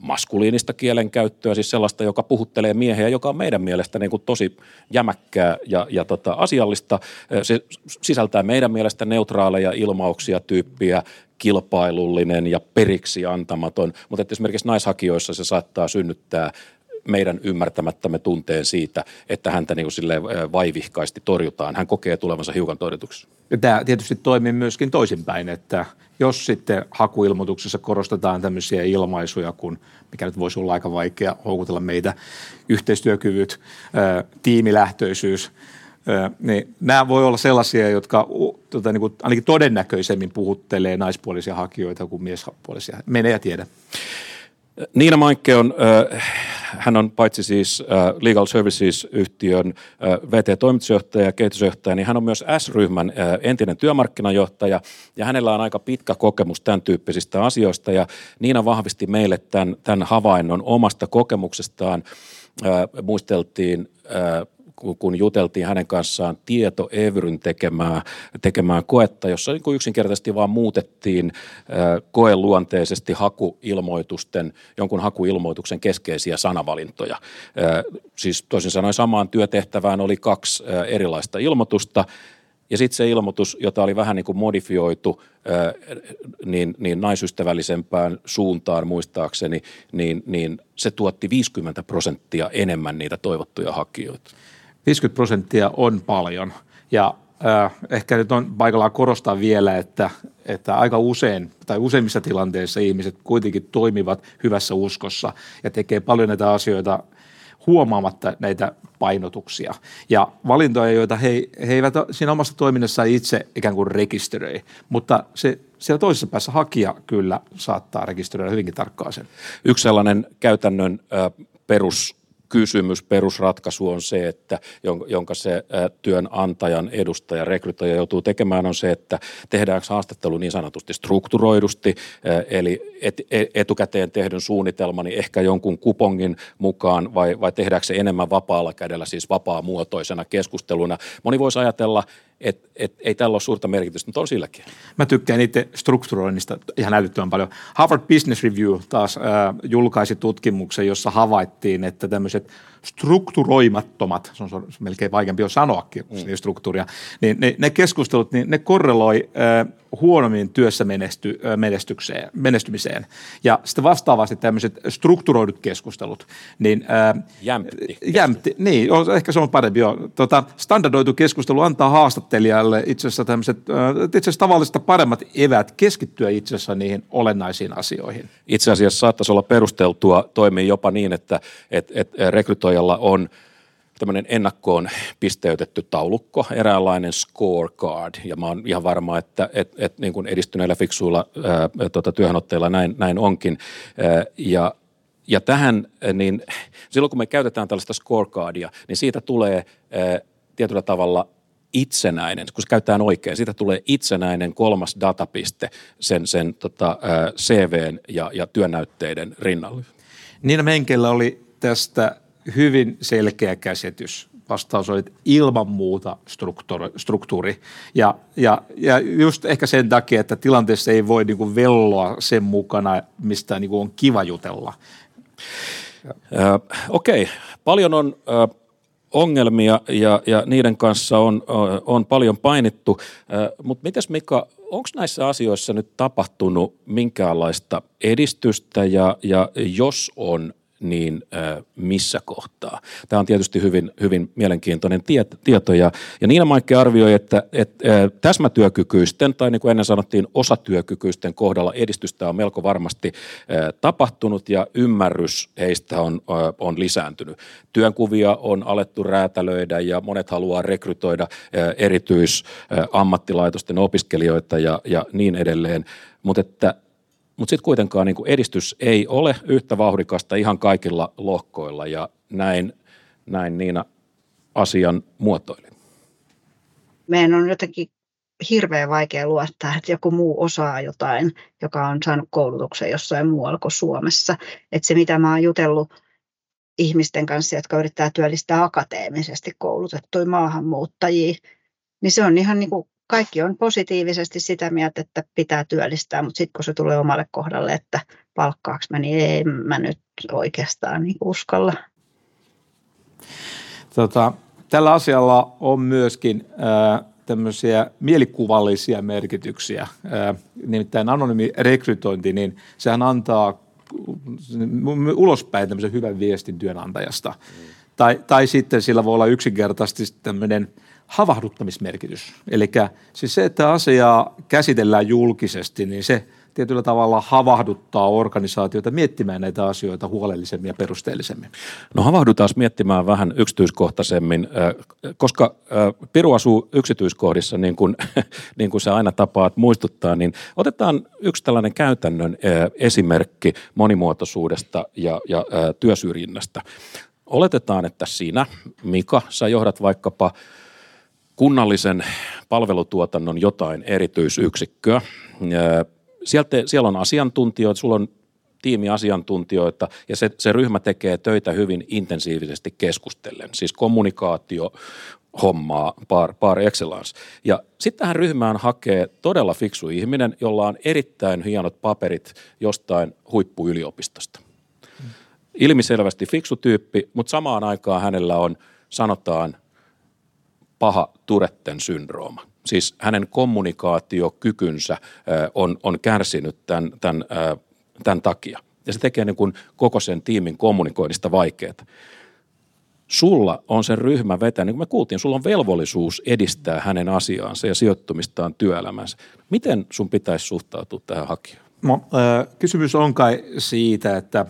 maskuliinista kielenkäyttöä, siis sellaista, joka puhuttelee miehiä, joka on meidän mielestä niin kuin tosi jämäkkää ja, ja tota, asiallista. Se sisältää meidän mielestä neutraaleja ilmauksia, tyyppiä, kilpailullinen ja periksi antamaton, mutta esimerkiksi naishakijoissa se saattaa synnyttää meidän ymmärtämättämme tunteen siitä, että häntä niin kuin vaivihkaisesti torjutaan. Hän kokee tulevansa hiukan torjutuksi. Tämä tietysti toimii myöskin toisinpäin, että jos sitten hakuilmoituksessa korostetaan tämmöisiä ilmaisuja, kun mikä nyt voisi olla aika vaikea houkutella meitä, yhteistyökyvyt, tiimilähtöisyys, niin nämä voi olla sellaisia, jotka tota, niin kuin ainakin todennäköisemmin puhuttelee naispuolisia hakijoita kuin miespuolisia. Mene ja tiedä. Niina Meincke on, äh, hän on paitsi siis äh, Legal Services-yhtiön äh, V T-toimitusjohtaja ja kehitysjohtaja, niin hän on myös S-ryhmän äh, entinen työmarkkinajohtaja, ja hänellä on aika pitkä kokemus tämän tyyppisistä asioista, ja Niina vahvisti meille tämän, tämän havainnon omasta kokemuksestaan. Äh, muisteltiin äh, kun juteltiin hänen kanssaan Tieto Everyn tekemää, tekemää koetta, jossa niin kuin yksinkertaisesti vaan muutettiin koeluonteisesti hakuilmoitusten, jonkun hakuilmoituksen keskeisiä sanavalintoja. Siis toisin sanoen samaan työtehtävään oli kaksi erilaista ilmoitusta. Ja sitten se ilmoitus, jota oli vähän niin kuin modifioitu niin, niin naisystävällisempään suuntaan muistaakseni, niin, niin se tuotti viisikymmentä prosenttia enemmän niitä toivottuja hakijoita. viisikymmentä prosenttia on paljon ja äh, ehkä nyt on paikallaan korostaa vielä, että, että aika usein tai useimmissa tilanteissa ihmiset kuitenkin toimivat hyvässä uskossa ja tekee paljon näitä asioita huomaamatta näitä painotuksia ja valintoja, joita he, he eivät siinä omassa toiminnassaan itse ikään kuin rekisteröi, mutta se siellä toisessa päässä hakija kyllä saattaa rekisteröidä hyvinkin tarkkaan sen. Yksi sellainen käytännön peruskysymys, perusratkaisu on se, että jonka se työnantajan edustaja, rekrytoija joutuu tekemään on se, että tehdäänkö haastattelu niin sanotusti strukturoidusti, eli et, etukäteen tehdyn suunnitelman niin ehkä jonkun kupongin mukaan vai, vai tehdäänkö se enemmän vapaalla kädellä, siis vapaamuotoisena keskusteluna. Moni voisi ajatella, että et, ei tällä ole suurta merkitystä, mutta on silläkin. Mä tykkään itse strukturoinnista ihan älyttömän paljon. Harvard Business Review taas äh, julkaisi tutkimuksen, jossa havaittiin, että tämmöiset strukturoimattomat, se on, se on melkein vaikeampi jo sanoakin, kun mm. struktuuria, niin ne, ne keskustelut, niin ne korreloi äh, huonommin työssä menesty, äh, menestykseen, menestymiseen. Ja sitten vastaavasti tämmöiset strukturoidut keskustelut, niin äh, jämpti. jämpti niin, on, ehkä se on parempi jo. Tota, standardoitu keskustelu antaa haastattelua itse asiassa tämmöiset, itse asiassa tavallista paremmat evät keskittyä itse asiassa niihin olennaisiin asioihin. Itse asiassa saattaisi olla perusteltua toimia jopa niin, että et, et rekrytoijalla on tämmöinen ennakkoon pisteytetty taulukko, eräänlainen scorecard, ja mä oon ihan varma, että et, et niin kuin edistyneillä fiksuilla ää, tuota, työhönotteilla näin, näin onkin, ää, ja ja tähän, niin silloin kun me käytetään tällaista scorecardia, niin siitä tulee ää, tietyllä tavalla itsenäinen, kun se käytetään oikein, siitä tulee itsenäinen kolmas datapiste sen, sen tota, C V:n ja, ja työnäytteiden rinnalle. Niina Meinckellä oli tästä hyvin selkeä käsitys. Vastaus oli, ilman muuta struktuuri. struktuuri. Ja, ja, ja just ehkä sen takia, että tilanteessa ei voi niinku velloa sen mukana, mistä niinku on kiva jutella. Äh, Okei, okay. Paljon on... Äh, ongelmia ja, ja niiden kanssa on, on paljon painittu, mutta mitäs Mika, onko näissä asioissa nyt tapahtunut minkäänlaista edistystä ja, ja jos on, niin missä kohtaa? Tämä on tietysti hyvin, hyvin mielenkiintoinen tieto ja, ja Niina Meincke arvioi, että, että täsmätyökykyisten tai niin kuin ennen sanottiin osatyökykyisten kohdalla edistystä on melko varmasti tapahtunut ja ymmärrys heistä on, on lisääntynyt. Työnkuvia on alettu räätälöidä ja monet haluaa rekrytoida erityisammattilaitosten opiskelijoita ja, ja niin edelleen, mutta että Mutta sitten kuitenkaan niin kuin edistys ei ole yhtä vauhdikasta ihan kaikilla lohkoilla ja näin, näin Niina asian muotoilin. Meidän on jotenkin hirveän vaikea luottaa, että joku muu osaa jotain, joka on saanut koulutuksen jossain muualla kuin Suomessa. Että se mitä mä oon jutellut ihmisten kanssa, jotka yrittää työllistää akateemisesti koulutettuja maahanmuuttajia, niin se on ihan niin kuin kaikki on positiivisesti sitä mieltä, että pitää työllistää, mutta sitten kun se tulee omalle kohdalle, että palkkaaks mä, niin en mä nyt oikeastaan niin uskalla. Tota, tällä asialla on myöskin äh, tämmöisiä mielikuvallisia merkityksiä. Äh, nimittäin anonyymi rekrytointi, niin sehän antaa ulospäin tämmöisen hyvän viestin työnantajasta. Mm. Tai, tai sitten sillä voi olla yksinkertaisesti tämmöinen havahduttamismerkitys. Eli siis se, että asiaa käsitellään julkisesti, niin se tietyllä tavalla havahduttaa organisaatioita miettimään näitä asioita huolellisemmin ja perusteellisemmin. No havahdutaan miettimään vähän yksityiskohtaisemmin, koska Piru asuu yksityiskohdissa, niin kuin, niin kuin sä aina tapaat muistuttaa, niin otetaan yksi tällainen käytännön esimerkki monimuotoisuudesta ja, ja työsyrjinnästä. Oletetaan, että sinä, Mika, sä johdat vaikkapa kunnallisen palvelutuotannon jotain erityisyksikköä. Sieltä, siellä on asiantuntijoita, sulla on tiimi asiantuntijoita ja se, se ryhmä tekee töitä hyvin intensiivisesti keskustellen, siis kommunikaatio, hommaa par, par excellence. Ja sitten tähän ryhmään hakee todella fiksu ihminen, jolla on erittäin hienot paperit jostain huippuyliopistosta. Mm. Ilmiselvästi fiksu tyyppi, mutta samaan aikaan hänellä on, sanotaan, paha Touretten syndrooma. Siis hänen kommunikaatiokykynsä on, on kärsinyt tämän, tämän, tämän takia. Ja se tekee niin kuin koko sen tiimin kommunikoinnista vaikeaa. Sulla on sen ryhmä vetä, niin kuin me kuultiin, sulla on velvollisuus edistää hänen asiaansa ja sijoittumistaan työelämänsä. Miten sun pitäisi suhtautua tähän hakijaan? No, kysymys on kai siitä, että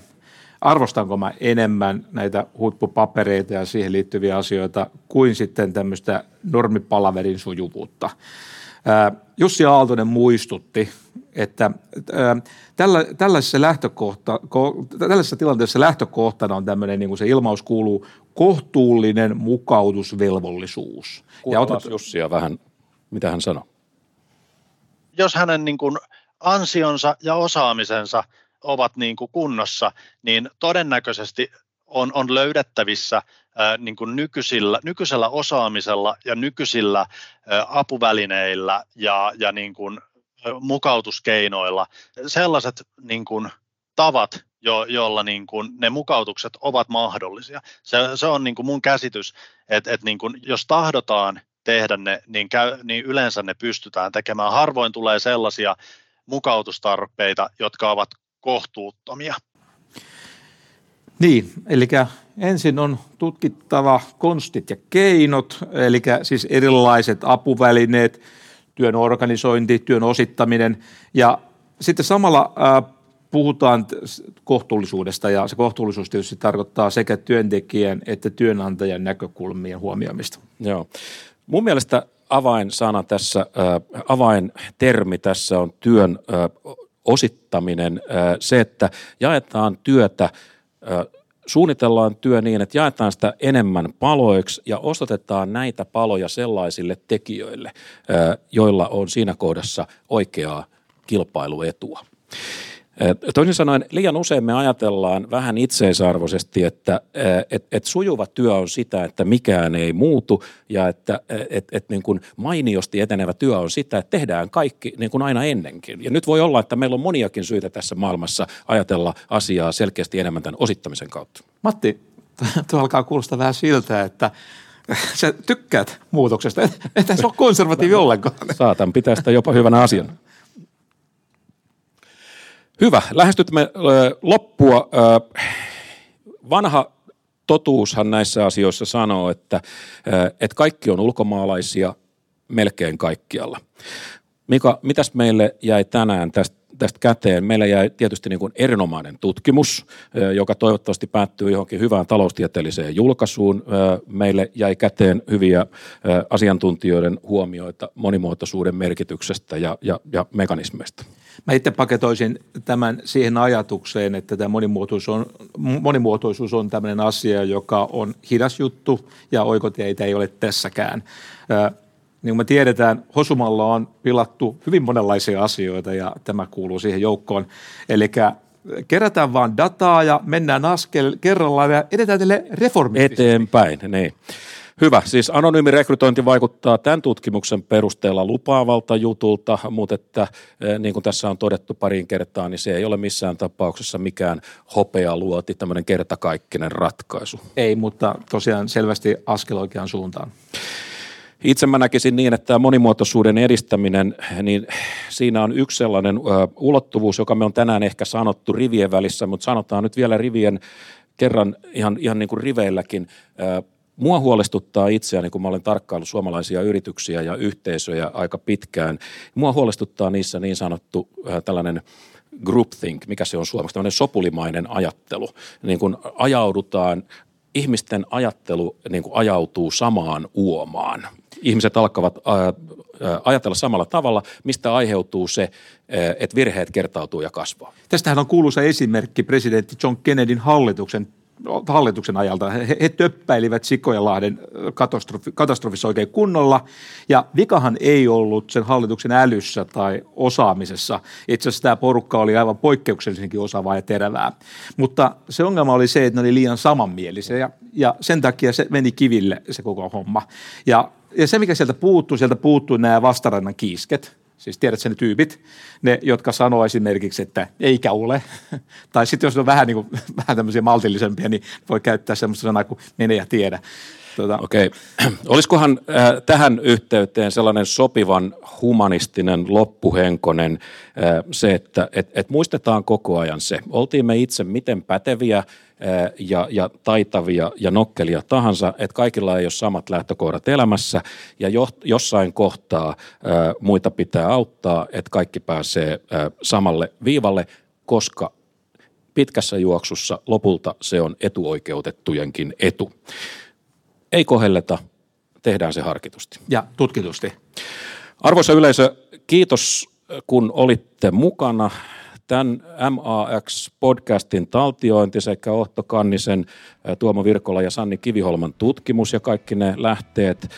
arvostanko mä enemmän näitä huippupapereita ja siihen liittyviä asioita kuin sitten tämmöistä normipalaverin sujuvuutta. Jussi Aaltonen muistutti, että tällä, tällaisessa, lähtökohta, tällaisessa tilanteessa lähtökohtana on tämmöinen, niin kuin se ilmaus kuuluu, kohtuullinen mukautusvelvollisuus. Kuullaan otat... Jussia vähän, mitä hän sanoi. Jos hänen niin kuin ansionsa ja osaamisensa ovat niin kuin kunnossa, niin todennäköisesti on, on löydettävissä ää, niin kuin nykyisillä, nykyisellä osaamisella ja nykyisillä ää, apuvälineillä ja, ja niin kuin mukautuskeinoilla sellaiset niin kuin tavat, jo, joilla niin kuin ne mukautukset ovat mahdollisia. Se, se on niin kuin mun käsitys, että, että niin kuin, jos tahdotaan tehdä ne, niin, käy, niin yleensä ne pystytään tekemään. Harvoin tulee sellaisia mukautustarpeita, jotka ovat kohtuuttomia. Niin, eli ensin on tutkittava konstit ja keinot, eli siis erilaiset apuvälineet, työn organisointi, työn osittaminen ja sitten samalla äh, puhutaan kohtuullisuudesta ja se kohtuullisuus tietysti tarkoittaa sekä työntekijän että työnantajan näkökulmien huomioimista. Joo. Mun mielestä avainsana tässä, äh, avaintermi tässä on työn äh, osittaminen, äh, se, että jaetaan työtä, äh, suunnitellaan työ niin, että jaetaan sitä enemmän paloiksi ja osoitetaan näitä paloja sellaisille tekijöille, äh, joilla on siinä kohdassa oikeaa kilpailuetua. Toisin sanoen, liian usein me ajatellaan vähän itseisarvoisesti, että et, et sujuva työ on sitä, että mikään ei muutu ja että et, et niin kuin mainiosti etenevä työ on sitä, että tehdään kaikki niin kuin aina ennenkin. Ja nyt voi olla, että meillä on moniakin syitä tässä maailmassa ajatella asiaa selkeästi enemmän tämän osittamisen kautta. Matti, tuo alkaa kuulostaa vähän siltä, että sä tykkäät muutoksesta. Että se on konservatiivi ollenkaan. Saatan pitää sitä jopa hyvänä asiana. Hyvä. Lähestymme loppua. Vanha totuushan näissä asioissa sanoo, että, että kaikki on ulkomaalaisia melkein kaikkialla. Mika, mitäs meille jäi tänään tästä, tästä käteen? Meillä jäi tietysti niin kuin erinomainen tutkimus, joka toivottavasti päättyy johonkin hyvään taloustieteelliseen julkaisuun. Meille jäi käteen hyviä asiantuntijoiden huomioita monimuotoisuuden merkityksestä ja, ja, ja mekanismeista. Mä itse paketoisin tämän siihen ajatukseen, että tämä monimuotoisuus on, monimuotoisuus on tämmöinen asia, joka on hidas juttu ja oikotieitä ei ole tässäkään. Äh, niin kuin me tiedetään, hosumalla on pilattu hyvin monenlaisia asioita ja tämä kuuluu siihen joukkoon. Eli kerätään vaan dataa ja mennään askel kerrallaan ja edetään tälle reformistisesti. Eteenpäin, niin. Hyvä. Siis anonyymi rekrytointi vaikuttaa tämän tutkimuksen perusteella lupaavalta jutulta, mutta että, niin kuin tässä on todettu pariin kertaan, niin se ei ole missään tapauksessa mikään hopealuoti, tämmöinen kertakaikkinen ratkaisu. Ei, mutta tosiaan selvästi askel oikeaan suuntaan. Itse mä näkisin niin, että monimuotoisuuden edistäminen, niin siinä on yksi sellainen ö, ulottuvuus, joka me on tänään ehkä sanottu rivien välissä, mutta sanotaan nyt vielä rivien kerran ihan, ihan niin kuin riveilläkin. Ö, Mua huolestuttaa itseäni, kun mä olen tarkkaillut suomalaisia yrityksiä ja yhteisöjä aika pitkään. Mua huolestuttaa niissä niin sanottu äh, tällainen groupthink, mikä se on suomeksi, tämmöinen sopulimainen ajattelu. Niin kun ajaudutaan, ihmisten ajattelu niin kun ajautuu samaan uomaan. Ihmiset alkavat äh, äh, ajatella samalla tavalla, mistä aiheutuu se, äh, että virheet kertautuu ja kasvaa. Tästähän on kuuluisa esimerkki presidentti John Kennedyn hallituksen hallituksen ajalta. He, he töppäilivät Sikojanlahden katastrofi, katastrofissa oikein kunnolla, ja vikahan ei ollut sen hallituksen älyssä tai osaamisessa. Itse asiassa tämä porukka oli aivan poikkeuksellisenkin osaavaa ja terävää, mutta se ongelma oli se, että ne oli liian samanmielisiä, ja, ja sen takia se meni kiville se koko homma. Ja, ja se, mikä sieltä puuttuu, sieltä puuttuu nämä vastarannan kiisket. Siis tiedät sen ne tyypit, ne jotka sanoo esimerkiksi, että eikä ole, tai sitten jos on vähän, niin kuin, vähän tämmöisiä maltillisempia, niin voi käyttää semmoista sanaa kuin mene ja tiedä. Tuota. Okei. Olisikohan äh, tähän yhteyteen sellainen sopivan humanistinen loppuhenkonen äh, se, että et, et muistetaan koko ajan se, oltiin me itse miten päteviä, Ja, ja taitavia ja nokkelia tahansa, että kaikilla ei ole samat lähtökohdat elämässä ja jo, jossain kohtaa ää, muita pitää auttaa, että kaikki pääsee ää, samalle viivalle, koska pitkässä juoksussa lopulta se on etuoikeutettujenkin etu. Ei kohelleta, tehdään se harkitusti. Ja tutkitusti. Arvoisa yleisö, kiitos kun olitte mukana. Tämän M A X-podcastin taltiointi sekä Ohto Kannisen, Tuomo Virkola ja Sanni Kiviholman tutkimus ja kaikki ne lähteet,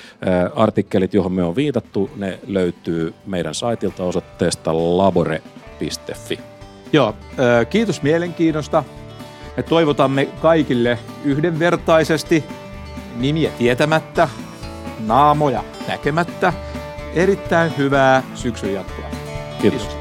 artikkelit, johon me on viitattu, ne löytyy meidän saitilta osoitteesta labore piste fi. Joo, kiitos mielenkiinnosta. Me toivotamme kaikille yhdenvertaisesti, nimiä tietämättä, naamoja näkemättä, erittäin hyvää syksyn jatkoa. Kiitos.